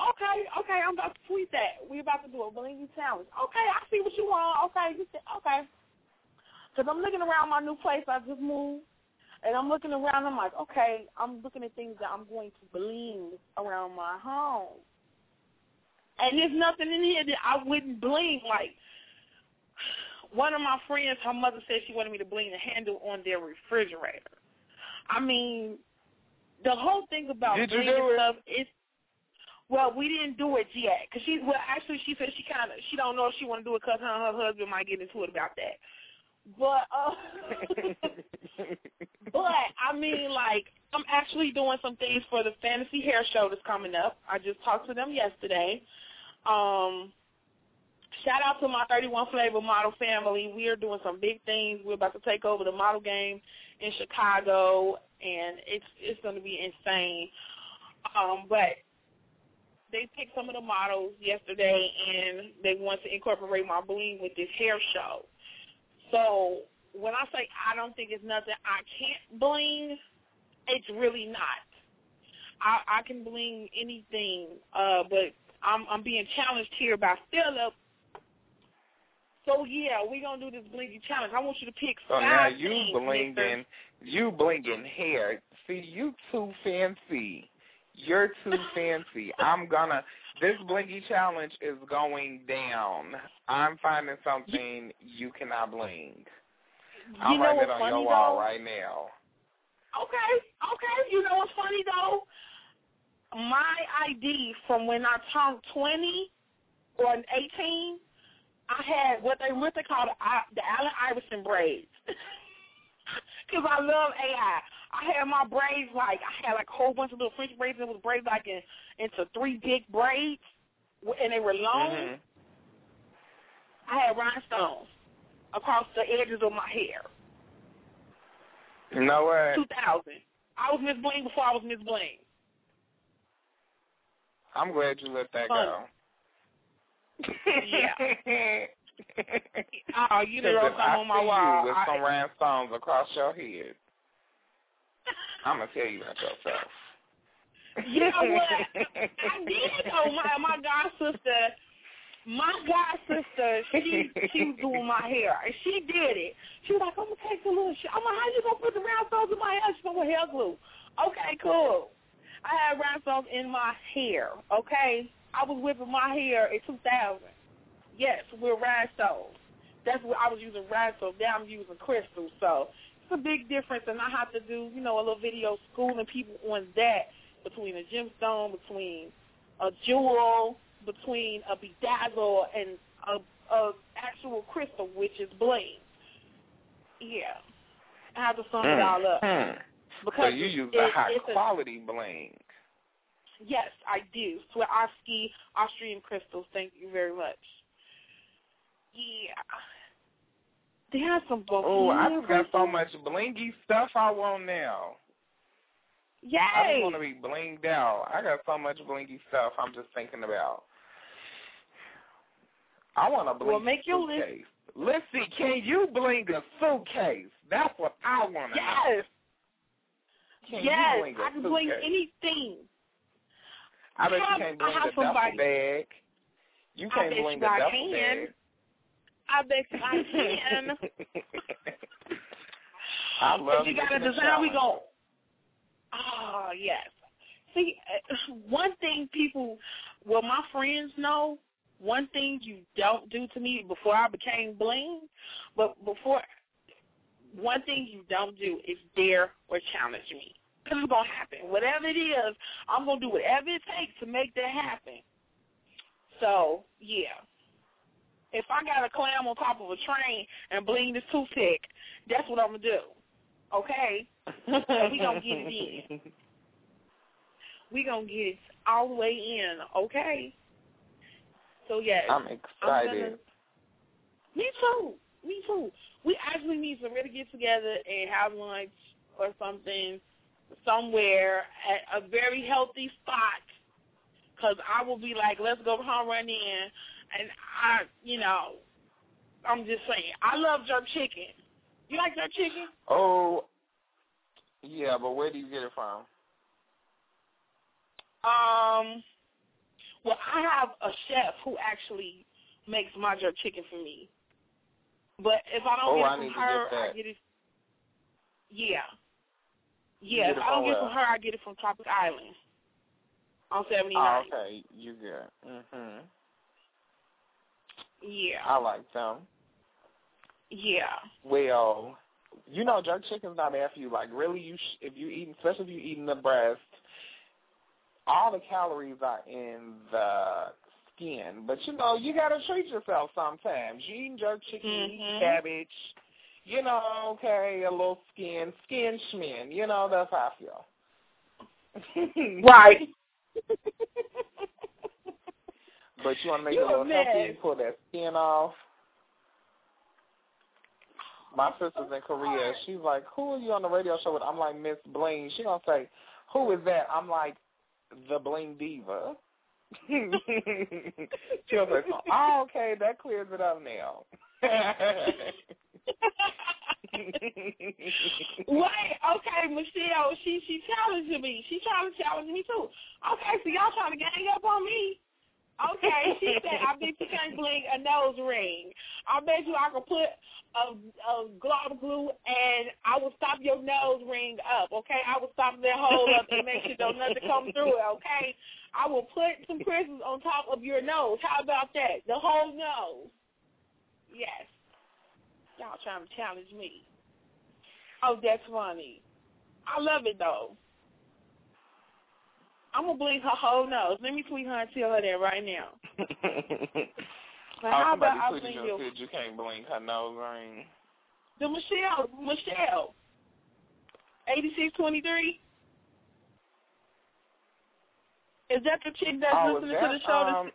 I'm about to tweet that. We're about to do a blingy challenge. Okay, I see what you want. Okay. Because I'm looking around my new place. I just moved. And I'm looking around. I'm like, okay, I'm looking at things that I'm going to bling around my home. And there's nothing in here that I wouldn't bling, like... One of my friends, her mother said she wanted me to bling the handle on their refrigerator. I mean, the whole thing about blinging stuff is, well, we didn't do it yet. Cause she said she don't know if she want to do it because her and her husband might get into it about that. But, but I mean, like, I'm actually doing some things for the Fantasy Hair Show that's coming up. I just talked to them yesterday. Shout out to my 31 Flavor model family. We are doing some big things. We're about to take over the model game in Chicago, and it's going to be insane. But they picked some of the models yesterday, and they want to incorporate my bling with this hair show. So when I say I don't think it's nothing I can't bling, it's really not. I can bling anything, but I'm being challenged here by Phillip. So, yeah, we're going to do this blingy challenge. I want you to pick five things. So now you blinging hair. See, you too fancy. You're too fancy. This blingy challenge is going down. I'm finding something you cannot bling. I'm writing it on your wall right now. Okay. You know what's funny, though? My ID from when I turned 20 or 18, I had what they used to call the Allen Iverson braids because I love AI. I had my braids I had a whole bunch of little French braids, and it was braids into three big braids, and they were long. Mm-hmm. I had rhinestones across the edges of my hair. No way. 2000. I was Miss Bling before I was Miss Bling. I'm glad you let that go. Yeah. Oh, you wrote something on my wall. With some rhinestones across your head. I'm gonna tell you about yourself. You know what? I did know my god sister. My god sister, she was doing my hair, and she did it. She was like, "I'm gonna take the little shit." I'm like, "How you gonna put the rhinestones in my hair?" She's gonna hair glue. Okay, cool. I had rhinestones in my hair. Okay. I was whipping my hair in 2000. Yes, we're rhinestones. That's what I was using rhinestones. Now I'm using crystals. So it's a big difference, and I have to do, a little video schooling people on that between a gemstone, between a jewel, between a bedazzle, and a actual crystal, which is bling. Yeah. I have to sum it all up. Because so you use a high-quality bling. Yes, I do. Swarovski, Austrian crystals. Thank you very much. Yeah. They have some bohemian. Oh, I've got so much blingy stuff I want now. Yay. I just want to be blinged out. I got so much blingy stuff I'm just thinking about. I want to bling your suitcase. Let's see, can you bling a suitcase? That's what I want to know. Yes. Yes, I can bling anything. I bet you can't bling a duffel bag. You can't bling a duffel bag. I bet you I can. I love it. If you got a design, we go. Oh, yes. See, my friends know, one thing you don't do to me before I became bling, one thing you don't do is dare or challenge me. Because it's going to happen. Whatever it is, I'm going to do whatever it takes to make that happen. So, yeah. If I got to climb on top of a train and bling this toothpick, that's what I'm going to do. Okay? So we going to get it in. We going to get it all the way in. Okay? So, yeah. I'm excited. Me too. We actually need to really get together and have lunch or something somewhere at a very healthy spot, because I will be like, let's go home, run in. And I'm just saying, I love jerk chicken. You like jerk chicken? Oh, yeah, but where do you get it from? Well, I have a chef who actually makes my jerk chicken for me. But if I don't get it from her, I get it. Yeah. Yeah, if I don't get it from her, I get it from Tropic Island on 79. Oh, okay, you good. Mm-hmm. Yeah. I like them. Yeah. Well, jerk chicken's not bad for you. Like, really, especially if you're eating the breast, all the calories are in the skin. But, you got to treat yourself sometimes. You eat jerk chicken, eat cabbage. A little skin schmin. That's how I feel. Right. But you want to make it a little healthy, pull that skin off. My sister's in Korea. She's like, who are you on the radio show with? I'm like, Miss Bling. She gonna say, who is that? I'm like, the Bling Diva. She was like, oh, okay, that clears it up now. Wait, okay, Michelle, she challenged me. She trying to challenge me too. Okay, so y'all trying to gang up on me. Okay, she said, I bet you can't bling a nose ring. I bet you I could put a glob glue and I will stop your nose ring up, okay? I will stop that hole up and make sure don't nothing come through it, okay? I will put some crystals on top of your nose. How about that? The whole nose. Yes. Y'all trying to challenge me. Oh, that's funny. I love it, though. I'm going to bling her whole nose. Let me tweet her and tell her that right now. But how about I bling you? You can't bling her nose ring. The Michelle, 8623. Is that the chick that's listening to the show?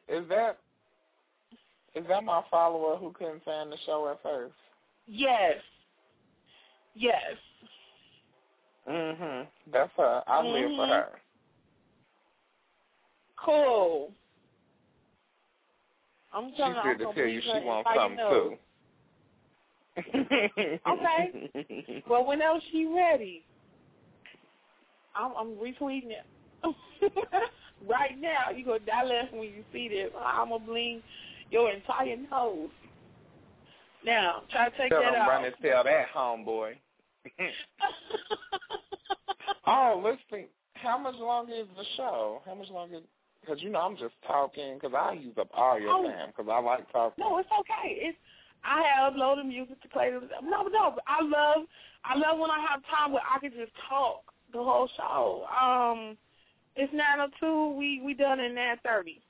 Is that my follower who couldn't find the show at first? Yes. Yes. Mhm. That's her. I live for her. Cool. I'm trying to tell you she wants something too. Okay. Well, whenever she ready, I'm retweeting it right now. You go die left when you see this. I'm gonna bling your entire nose. Now try to take that out. Run and tell that homeboy. Oh, let's see. How much longer is the show? How much longer? Because, you know, I'm just talking because I use up all your time because I like talking. No, it's okay. I have a load of music to play. No, I love when I have time where I can just talk the whole show. It's 9:02. We done at 9:30.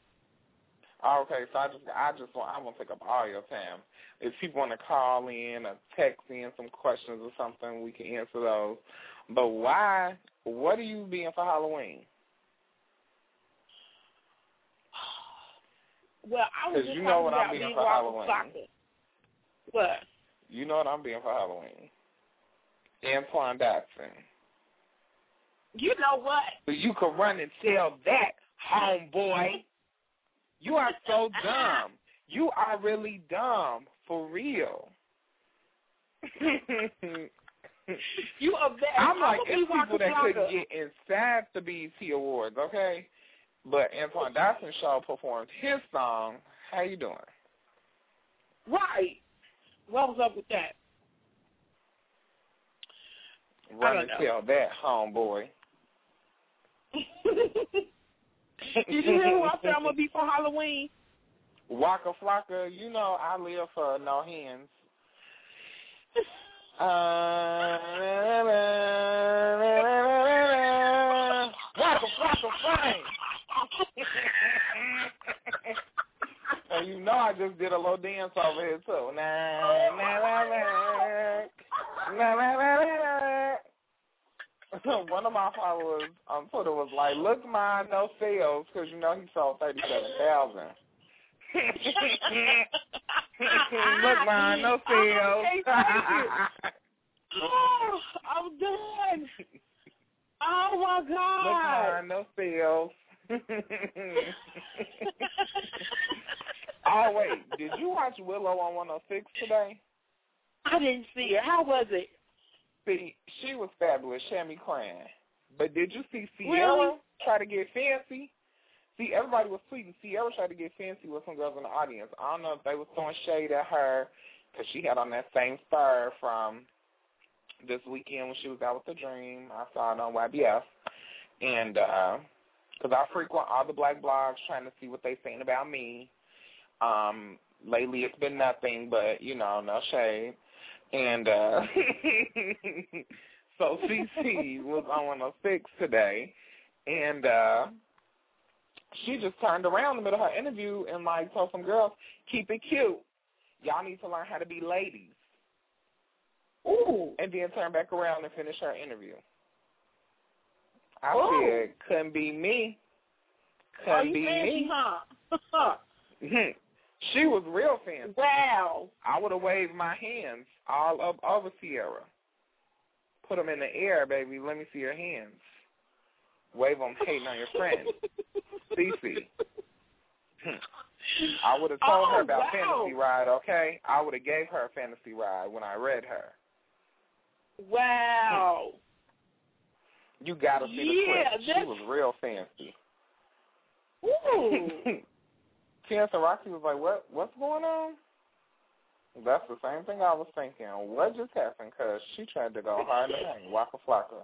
Okay, so I want to take up all your time. If people want to call in or text in some questions or something, we can answer those. But why? What are you being for Halloween? Well, I was just talking about being for Halloween. What? You know what I'm being for Halloween? Antoine Dodson. You know what? So you could run and tell that, homeboy. You are so dumb. You are really dumb, for real. You are bad. I'm like, it's people that couldn't get inside the BET Awards, okay? But Antoine Dodson Shaw performed his song, How You Doing? Right. What was up with that? Run and tell that, homeboy. Did you hear who I said I'm going to be for Halloween? Waka Flocka, you know I live for no hands. Waka Flocka Flame. And you know I just did a little dance over here, too. One of my followers on Twitter was like, look mine, no sales, because you know he sold 37,000. Look mine, no sales. Oh, I'm done. Oh, my God. Look mine, no sales. Oh, wait, did you watch Willow on 106 today? I didn't see it. How was it? See, she was fabulous. She had me crying. But did you see Ciara try to get fancy? See, everybody was tweeting. Ciara tried to get fancy with some girls in the audience. I don't know if they was throwing shade at her because she had on that same star from this weekend when she was out with The Dream. I saw it on YBF. And because I frequent all the black blogs trying to see what they saying about me. Lately it's been nothing but, you know, no shade. And so CC was on 106 today, and she just turned around in the middle of her interview and, like, told some girls, keep it cute. Y'all need to learn how to be ladies. Ooh. And then turn back around and finish her interview. I said, couldn't be me. Couldn't be me. Huh? Mm-hmm. She was real fancy. Wow. I would have waved my hands all up over Ciara. Put them in the air, baby. Let me see your hands. Wave them hating on your friend. Cece. I would have told her about Fantasy Ride, okay? I would have gave her Fantasy Ride when I read her. Wow. You got to see the clip. She was real fancy. Ooh. Chance and Roxy was like, what's going on? That's the same thing I was thinking. What just happened? Because she tried to go hard and Waka Flocka.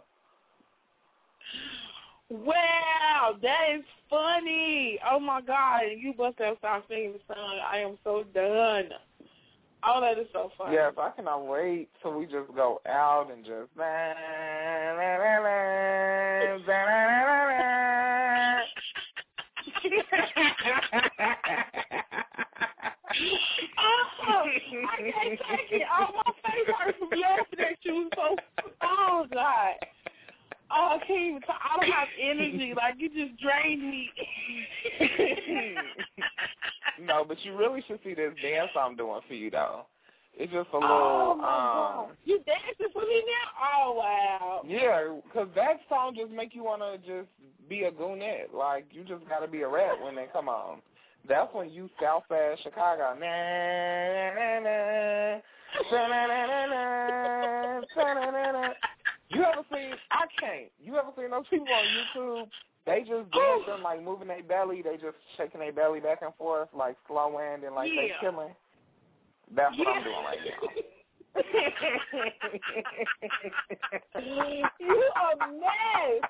Wow, that is funny. Oh, my God. You must have stopped singing the song. I am so done. Oh, that is so funny. Yes, I cannot wait till we just go out and just... I can't take it. All my face hurts from laughing at you. Oh, God. Oh, I can't even talk. I don't have energy. Like, you just drained me. No, but you really should see this dance I'm doing for you, though. It's just a little... Oh, my God. You dancing for me now? Oh, wow. Yeah, because that song just make you want to just be a goonette. Like, you just got to be a rat when they come on. That's when you South Side Chicago. Na, na, na, na, na, na, na, na, na. You ever seen, I can't, you ever seen those people on YouTube? They just dancing, like moving their belly. They just shaking their belly back and forth, like slow and then like they chilling. That's what I'm doing right now. You a mess.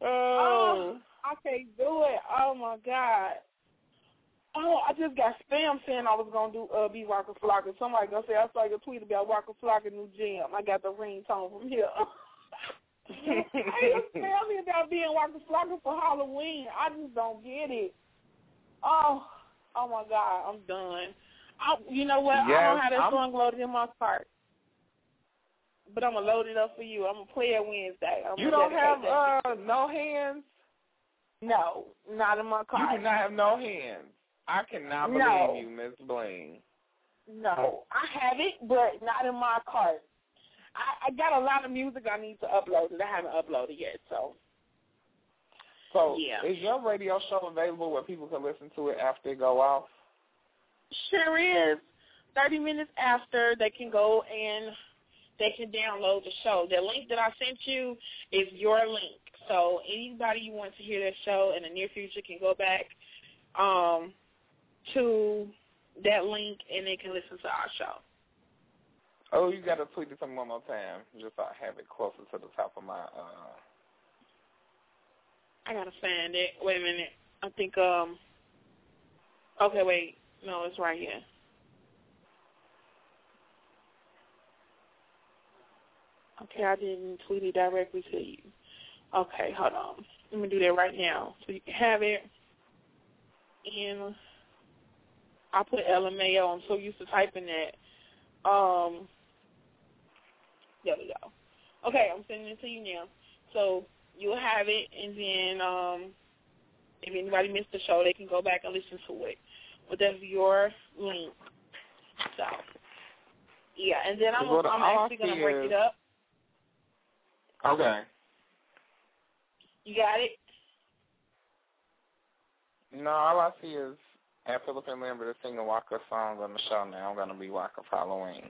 Oh, I can't do it. Oh, my God. Oh, I just got spam saying I was going to do be Waka Flocka. Somebody going to say, I saw your tweet about Waka Flocka new jam. I got the ringtone from here. Hey, tell me about being Waka Flocka for Halloween. I just don't get it. Oh my God, I'm done. You know what? Yes, I don't have that song loaded in my cart. But I'm going to load it up for you. I'm going to play it Wednesday. You don't have no hands? No, not in my cart. You do not have no hands. I cannot believe you, Miss Bling. No, I have it, but not in my cart. I got a lot of music I need to upload that I haven't uploaded yet, so. So yeah. Is your radio show available where people can listen to it after it go off? Sure is. 30 minutes after, they can go and they can download the show. The link that I sent you is your link. So anybody you want to hear that show in the near future can go back to that link, and they can listen to our show. Oh, you got to tweet it to me one more time. Just so I have it closer to the top of my... I got to find it. Wait a minute. I think... Okay, wait. No, it's right here. Okay, I didn't tweet it directly to you. Okay, hold on. Let me do that right now so you can have it. And I put LMAO. I'm so used to typing that. There we go. Okay, I'm sending it to you now. So you'll have it, and then if anybody missed the show, they can go back and listen to it. But that's your link. So, yeah, and then I'm actually going to break it up. Okay. You got it? No, all I see is at Phillip N. Lambert singing Waka song on the show now. I'm going to be Waka following.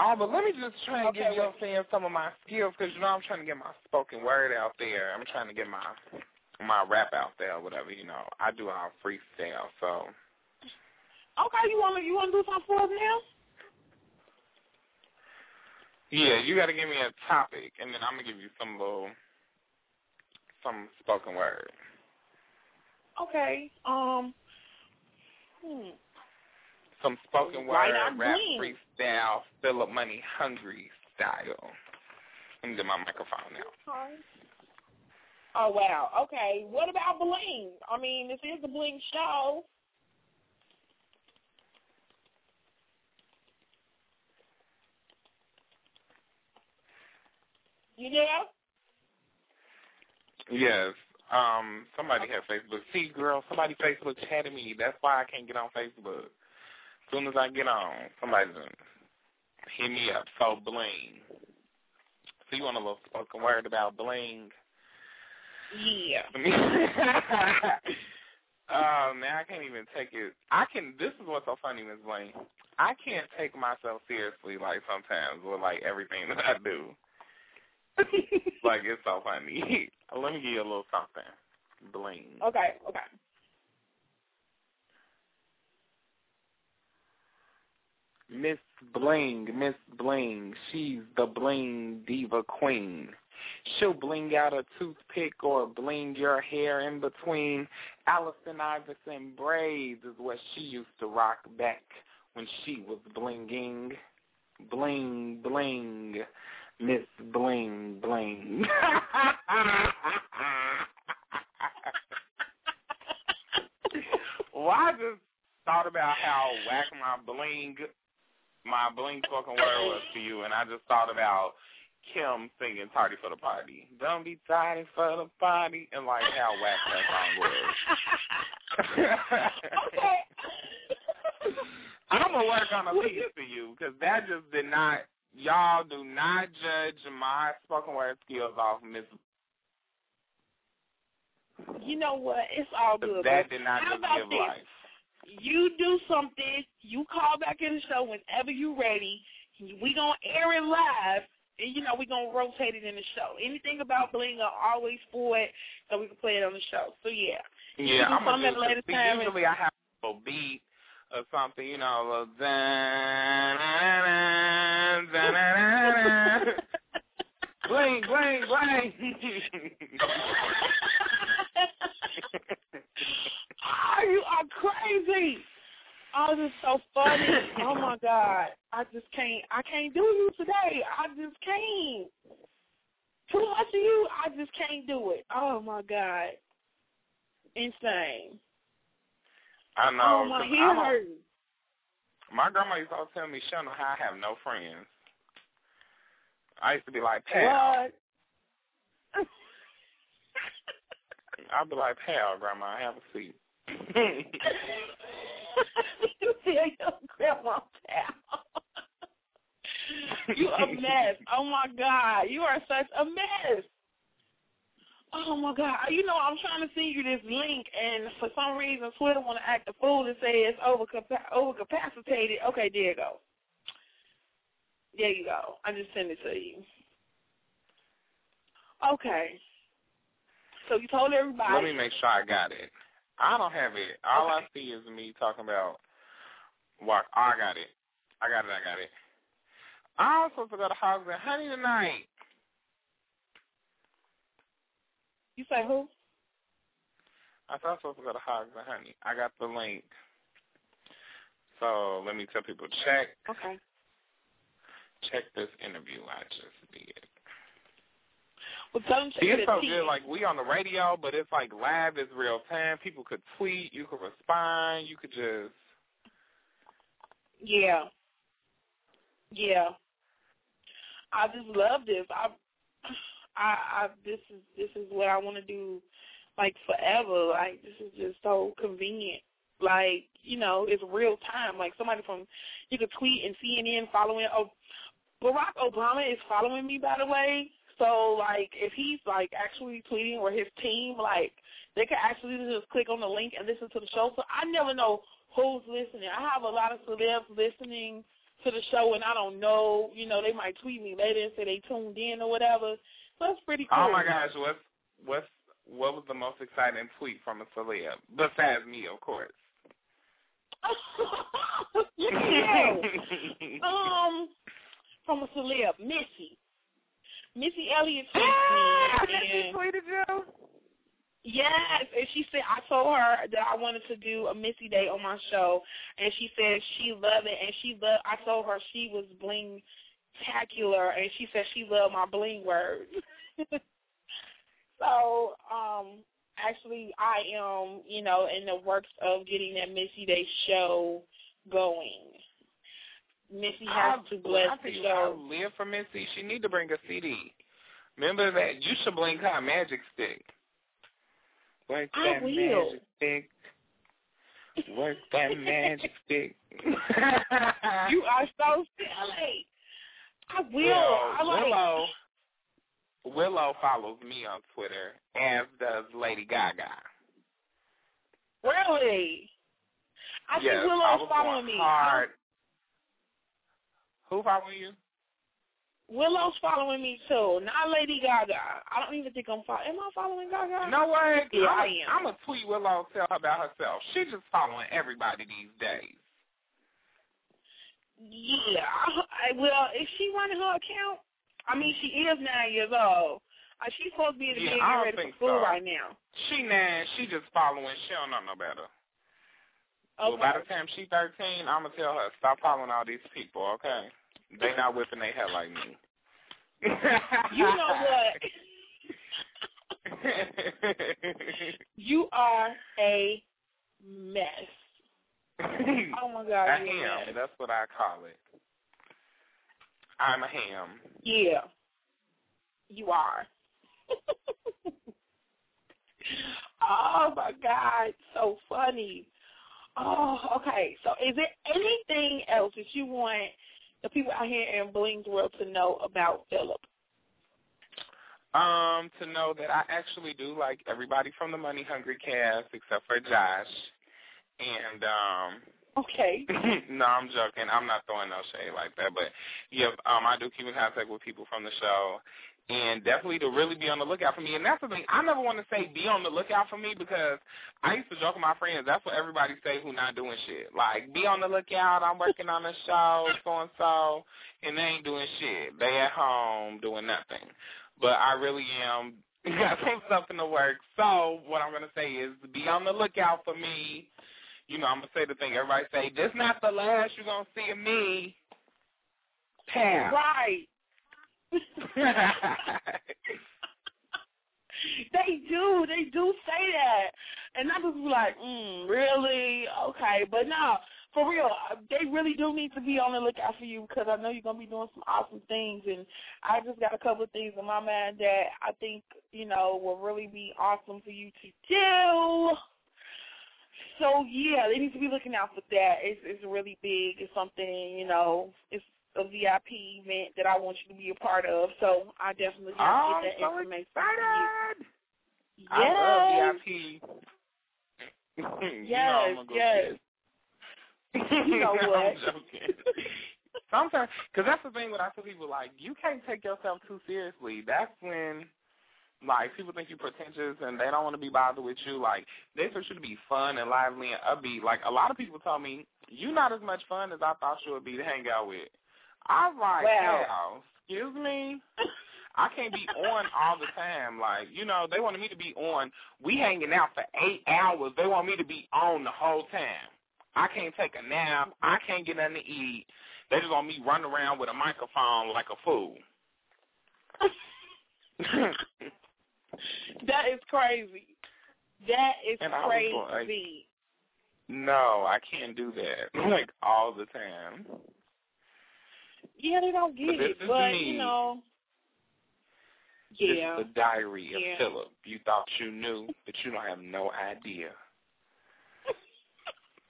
Oh, but let me just try and give you fans some of my skills because, you know, I'm trying to get my spoken word out there. I'm trying to get my rap out there or whatever, you know. I do all freestyle, so. Okay, you want to do something for us now? Yeah, you got to give me a topic, and then I'm going to give you some spoken word. Okay. Some spoken word, rap, freestyle, Phillip Money Hungry style. Let me get my microphone now. Okay. Oh, wow. Okay. What about Bling? I mean, this is the Bling Show. You there? Yes. Somebody had Facebook. See, girl, somebody Facebook chatted me. That's why I can't get on Facebook. As soon as I get on, somebody's going to hit me up. So, Bling. So, you want a little spoken word about Bling? Yeah. Man, I can't even take it. This is what's so funny, Miss Bling. I can't take myself seriously, like, sometimes with, like, everything that I do. Like, it's so funny. Let me give you a little something. Bling. Okay. Miss Bling, she's the Bling Diva Queen. She'll bling out a toothpick or bling your hair in between. Allison Iverson braids is what she used to rock back when she was blinging. Bling, bling. Miss Bling Bling. Well, I just thought about how whack my bling fucking word was to you, and I just thought about Kim singing "Tardy for the Party." Don't be tardy for the party, and like how whack that song was. Okay. I'm gonna work on a piece for you because that just did not. Y'all do not judge my spoken word skills off Miss. You know what? It's all good. That did not just give this? Life. You do something. You call back in the show whenever you're ready. We gonna air it live, and you know we gonna rotate it in the show. Anything about Bling, I'm always for it, so we can play it on the show. So yeah. Yeah, I'm gonna do it. Usually I have a beat. Or something, you know, bling, bling, bling. Oh, you are crazy. Oh, this is so funny. Oh my God, I can't do you today. I just can't. Too much of you, I just can't do it. Oh my God, insane. I know. Oh, my hair hurting. My grandma used to always tell me, Shana, how I have no friends. I used to be like, pal. I'd be like, pal, Grandma, have a seat. You tell your grandma, pal. You a mess. Oh, my God. You are such a mess. Oh, my God. You know, I'm trying to send you this link, and for some reason, Twitter want to act a fool and say it's overcapacitated. Okay, there you go. There you go. I just sent it to you. Okay. So you told everybody. Let me make sure I got it. I don't have it. All okay. I see is me talking about walk. Oh, I got it. I'm supposed to go to Hog's and Honey tonight. You say who? I thought I was supposed to go to Hogs and Honey. I got the link. So let me tell people, check. Okay. Check this interview I just did. Well, tell them check it. It's so good. Like, we on the radio, but it's like live. It's real time. People could tweet. You could respond. You could just. Yeah. Yeah. I just love this. This is what I want to do, like, forever. Like, this is just so convenient. Like, you know, it's real time. Like, somebody from, you could tweet and CNN following. Oh, Barack Obama is following me, by the way. So, like, if he's, like, actually tweeting or his team, like, they could actually just click on the link and listen to the show. So I never know who's listening. I have a lot of celebs listening to the show, and I don't know. You know, they might tweet me later and say they tuned in or whatever. That's pretty cool. Oh, my gosh. What was the most exciting tweet from a celeb? Besides me, of course. Yeah. From a celeb, Missy. Missy Elliott tweeted me. Missy tweeted you? Yes. And she said, I told her that I wanted to do a Missy Day on my show, and she said she loved it, and I told her she was bling spectacular, and she said she loved my bling words. So, actually, I am, you know, in the works of getting that Missy Day show going. Missy has to bless the show. I live for Missy. She need to bring a CD. Remember that? You should bling her a magic stick. Work that magic stick. Work that magic stick. You are so silly. I will. Willow follows me on Twitter, as does Lady Gaga. Really? I think Willow's following me. Who following you? Willow's following me too. Not Lady Gaga. I don't even think I'm following. Am I following Gaga? No way. Yeah, I am. I'm going to tweet Willow, tell her about herself. She's just following everybody these days. Yeah. Well, is she running her account? I mean, she is 9 years old. She's supposed to be in the game ready for school right now. She 9. She just following. She don't know no better. Okay. Well, by the time she's 13, I'm going to tell her, stop following all these people, okay? They not whipping their hair like me. You know what? You are a mess. Oh, my God. A ham. That's what I call it. I'm a ham. Yeah. You are. Oh, my God. So funny. Oh, okay. So is there anything else that you want the people out here in Bling's World to know about Phillip? To know that I actually do like everybody from the Money Hungry cast except for Josh. And okay. No, I'm joking. I'm not throwing no shade like that. But, yeah, I do keep in contact with people from the show. And definitely to really be on the lookout for me. And that's the thing. I never want to say be on the lookout for me because I used to joke with my friends. That's what everybody say who not doing shit. Like, be on the lookout. I'm working on a show, so-and-so. And they ain't doing shit. They at home doing nothing. But I really am got some stuff in the works. So what I'm going to say is be on the lookout for me. You know, I'm going to say the thing. Everybody say, this not the last you're going to see of me. Pam. Right. They do say that. And I just be like, really? Okay. But no, for real, they really do need to be on the lookout for you because I know you're going to be doing some awesome things. And I just got a couple of things in my mind that I think, you know, will really be awesome for you to do. So, yeah, they need to be looking out for that. It's really big. It's something, you know, it's a VIP event that I want you to be a part of, so I definitely have to get that information from you. Yes. I love VIP. Yes. You know what? I'm joking. Sometimes, because that's the thing when I tell people, like, you can't take yourself too seriously. That's when, like, people think you're pretentious and they don't want to be bothered with you. Like, they want you to be fun and lively and upbeat. Like, a lot of people tell me, you're not as much fun as I thought you would be to hang out with. I'm like, wow. Excuse me? I can't be on all the time. Like, you know, they wanted me to be on. We hanging out for 8 hours. They want me to be on the whole time. I can't take a nap. I can't get nothing to eat. They just want me running around with a microphone like a fool. That is crazy. That is crazy. No, I can't do that, like, all the time. Yeah, they don't get it, but, you know. Yeah. This is the diary of Phillip. You thought you knew, but you don't have no idea.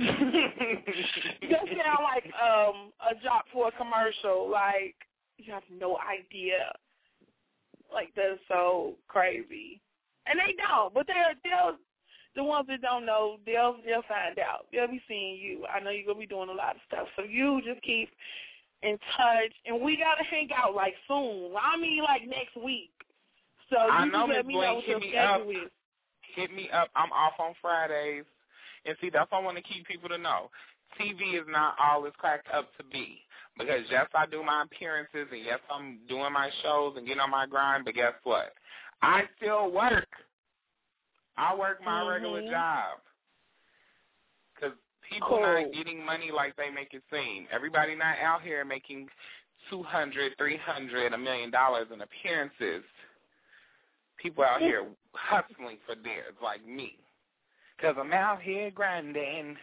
That sounds like a job for a commercial, like, you have no idea. Like, that's so crazy. And they don't, but they'll the ones that don't know, they'll find out. They'll be seeing you. I know you're going to be doing a lot of stuff. So you just keep in touch. And we got to hang out, like, soon. I mean, like, next week. So you can let me know what your schedule is. Hit me up. I'm off on Fridays. And, see, that's what I want to keep people to know. TV is not all it's cracked up to be. Because, yes, I do my appearances, and, yes, I'm doing my shows and getting on my grind, but guess what? I still work. I work my regular job because people aren't getting money like they make it seem. Everybody not out here making $200, $300, $1 million in appearances. People out here hustling for theirs like me because I'm out here grinding.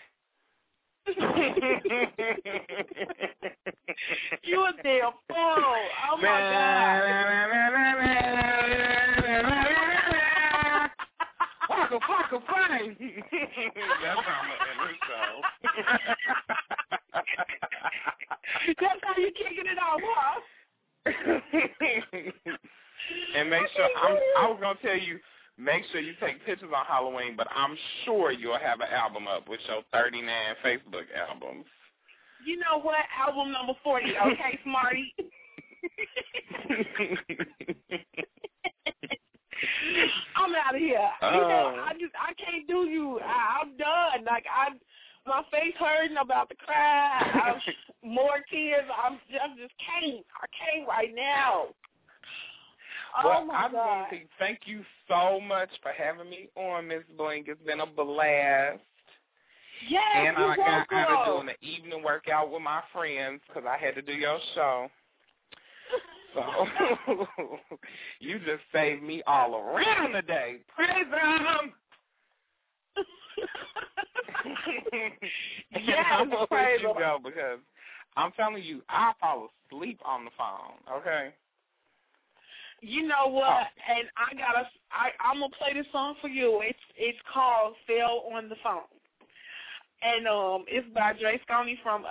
You a damn fool. Oh, my God. Waka Flocka Flame. That's how I'm going to end this show. That's how you're kicking it off, huh? And make sure, I was going to tell you, make sure you take pictures on Halloween, but I'm sure you'll have an album up with your 39 Facebook albums. You know what? Album number 40, okay, Smarty? I'm out of here. You know, I can't do you. I'm done. Like, my face hurting, I'm about to cry. More tears. I just can't. I can't right now. Well, oh, my God. Thank you so much for having me on, Miss Bling. It's been a blast. Yes, and I got out of doing an evening workout with my friends because I had to do your show. So you just saved me all around today. Praise him. Yes, I'm going to let you go because I'm telling you, I fall asleep on the phone, okay? You know what? And I'm going to play this song for you. It's called Fell on the Phone. And it's by Dre Sconey from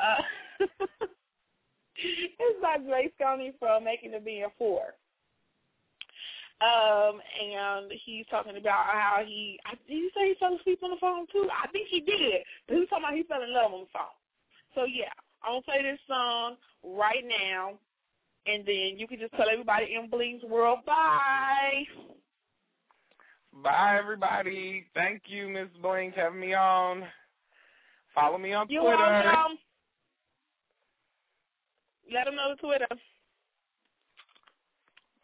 it's by Dre Sconey from Making It Being 4. And he's talking about how did he say he fell asleep on the phone too? I think he did. But he was talking about he fell in love on the phone. So yeah, I'm gonna play this song right now, and then you can just tell everybody in Bling's World bye. Bye everybody. Thank you, Miss Bling, for having me on. Follow me on Twitter. Welcome. Let them know the Twitter.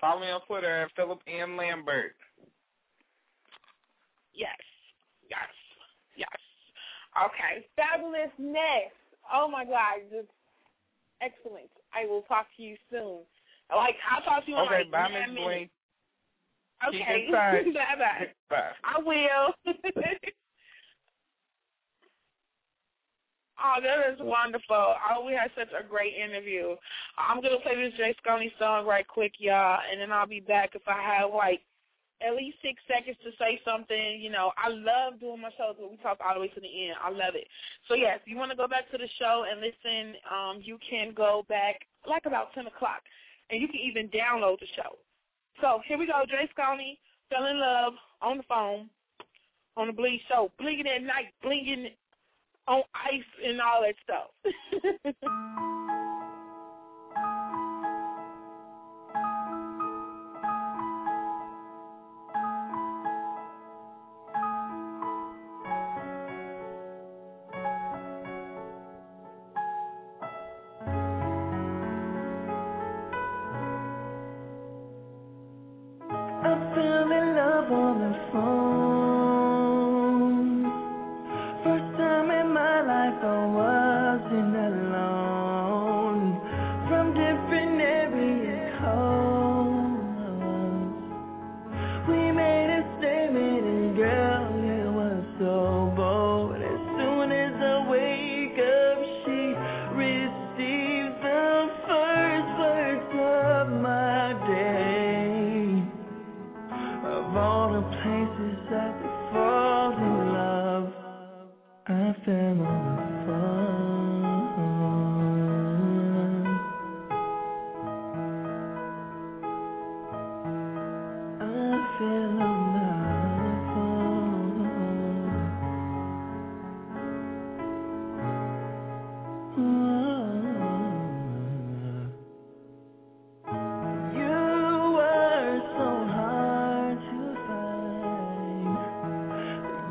Follow me on Twitter at Phillip N. Lambert. Yes. Yes. Yes. Okay. Fabulous next. Oh, my God. Just excellent. I will talk to you soon. I'll talk to you in 9 minutes. Okay. Keep inside. Bye-bye. Bye. I will. Oh, that is wonderful. Oh, we had such a great interview. I'm going to play this Dre Sconey song right quick, y'all, and then I'll be back if I have, at least 6 seconds to say something. You know, I love doing my shows where we talk all the way to the end. I love it. So, yes, if you want to go back to the show and listen, you can go back, about 10 o'clock, and you can even download the show. So, here we go. Dre Sconey, Fell in Love, on the phone, on the Bling Show, blinging at night, blinging on ice and all that stuff. I fell in love on the phone.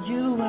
You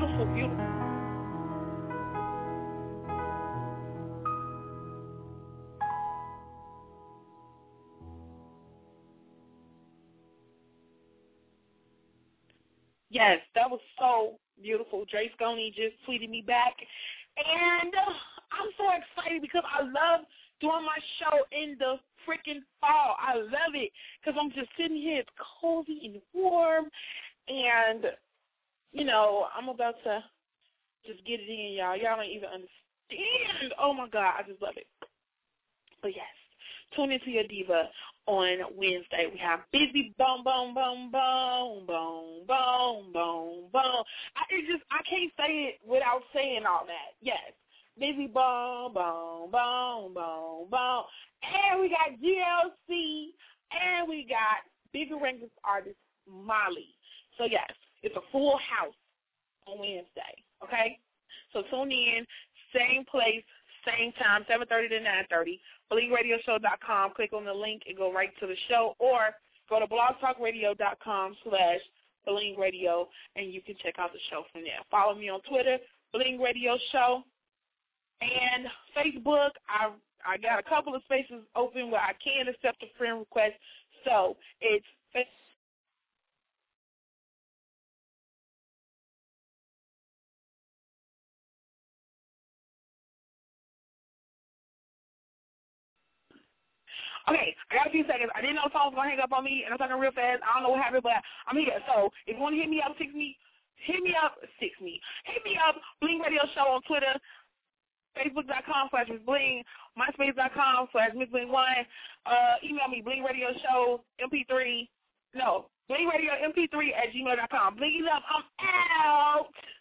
beautiful, beautiful. Yes, that was so beautiful. Dre Sconey just tweeted me back. And I'm so excited because I love doing my show in the freaking fall. I love it because I'm just sitting here. It's cozy and warm. And, you know, I'm about to just get it in, y'all. Y'all don't even understand. Oh, my God, I just love it. But, yes, tune into your diva on Wednesday. We have Busy Boom, Boom, Boom, Boom, Boom, Boom, Boom, Boom. I can't say it without saying all that. Yes. Busy Boom, Boom, Boom, Boom, Boom. And we got GLC. And we got Bigger Ranger's artist Molly. So, yes, it's a full house on Wednesday, okay? So tune in, same place, same time, 7:30 to 9:30, BlingRadioShow.com. Click on the link and go right to the show, or go to BlogTalkRadio.com/BlingRadio, and you can check out the show from there. Follow me on Twitter, Bling Radio Show, and Facebook. I got a couple of spaces open where I can accept a friend request, so it's Facebook. Okay, I got a few seconds. I didn't know the phone was going to hang up on me, and I'm talking real fast. I don't know what happened, but I'm here. So if you want to hit me up, Hit me up, Bling Radio Show on Twitter, Facebook.com/MissBling, MySpace.com/MissBling1. Email me, BlingRadioShowMP3. No, BlingRadioMP3@gmail.com. Bling it up. I'm out.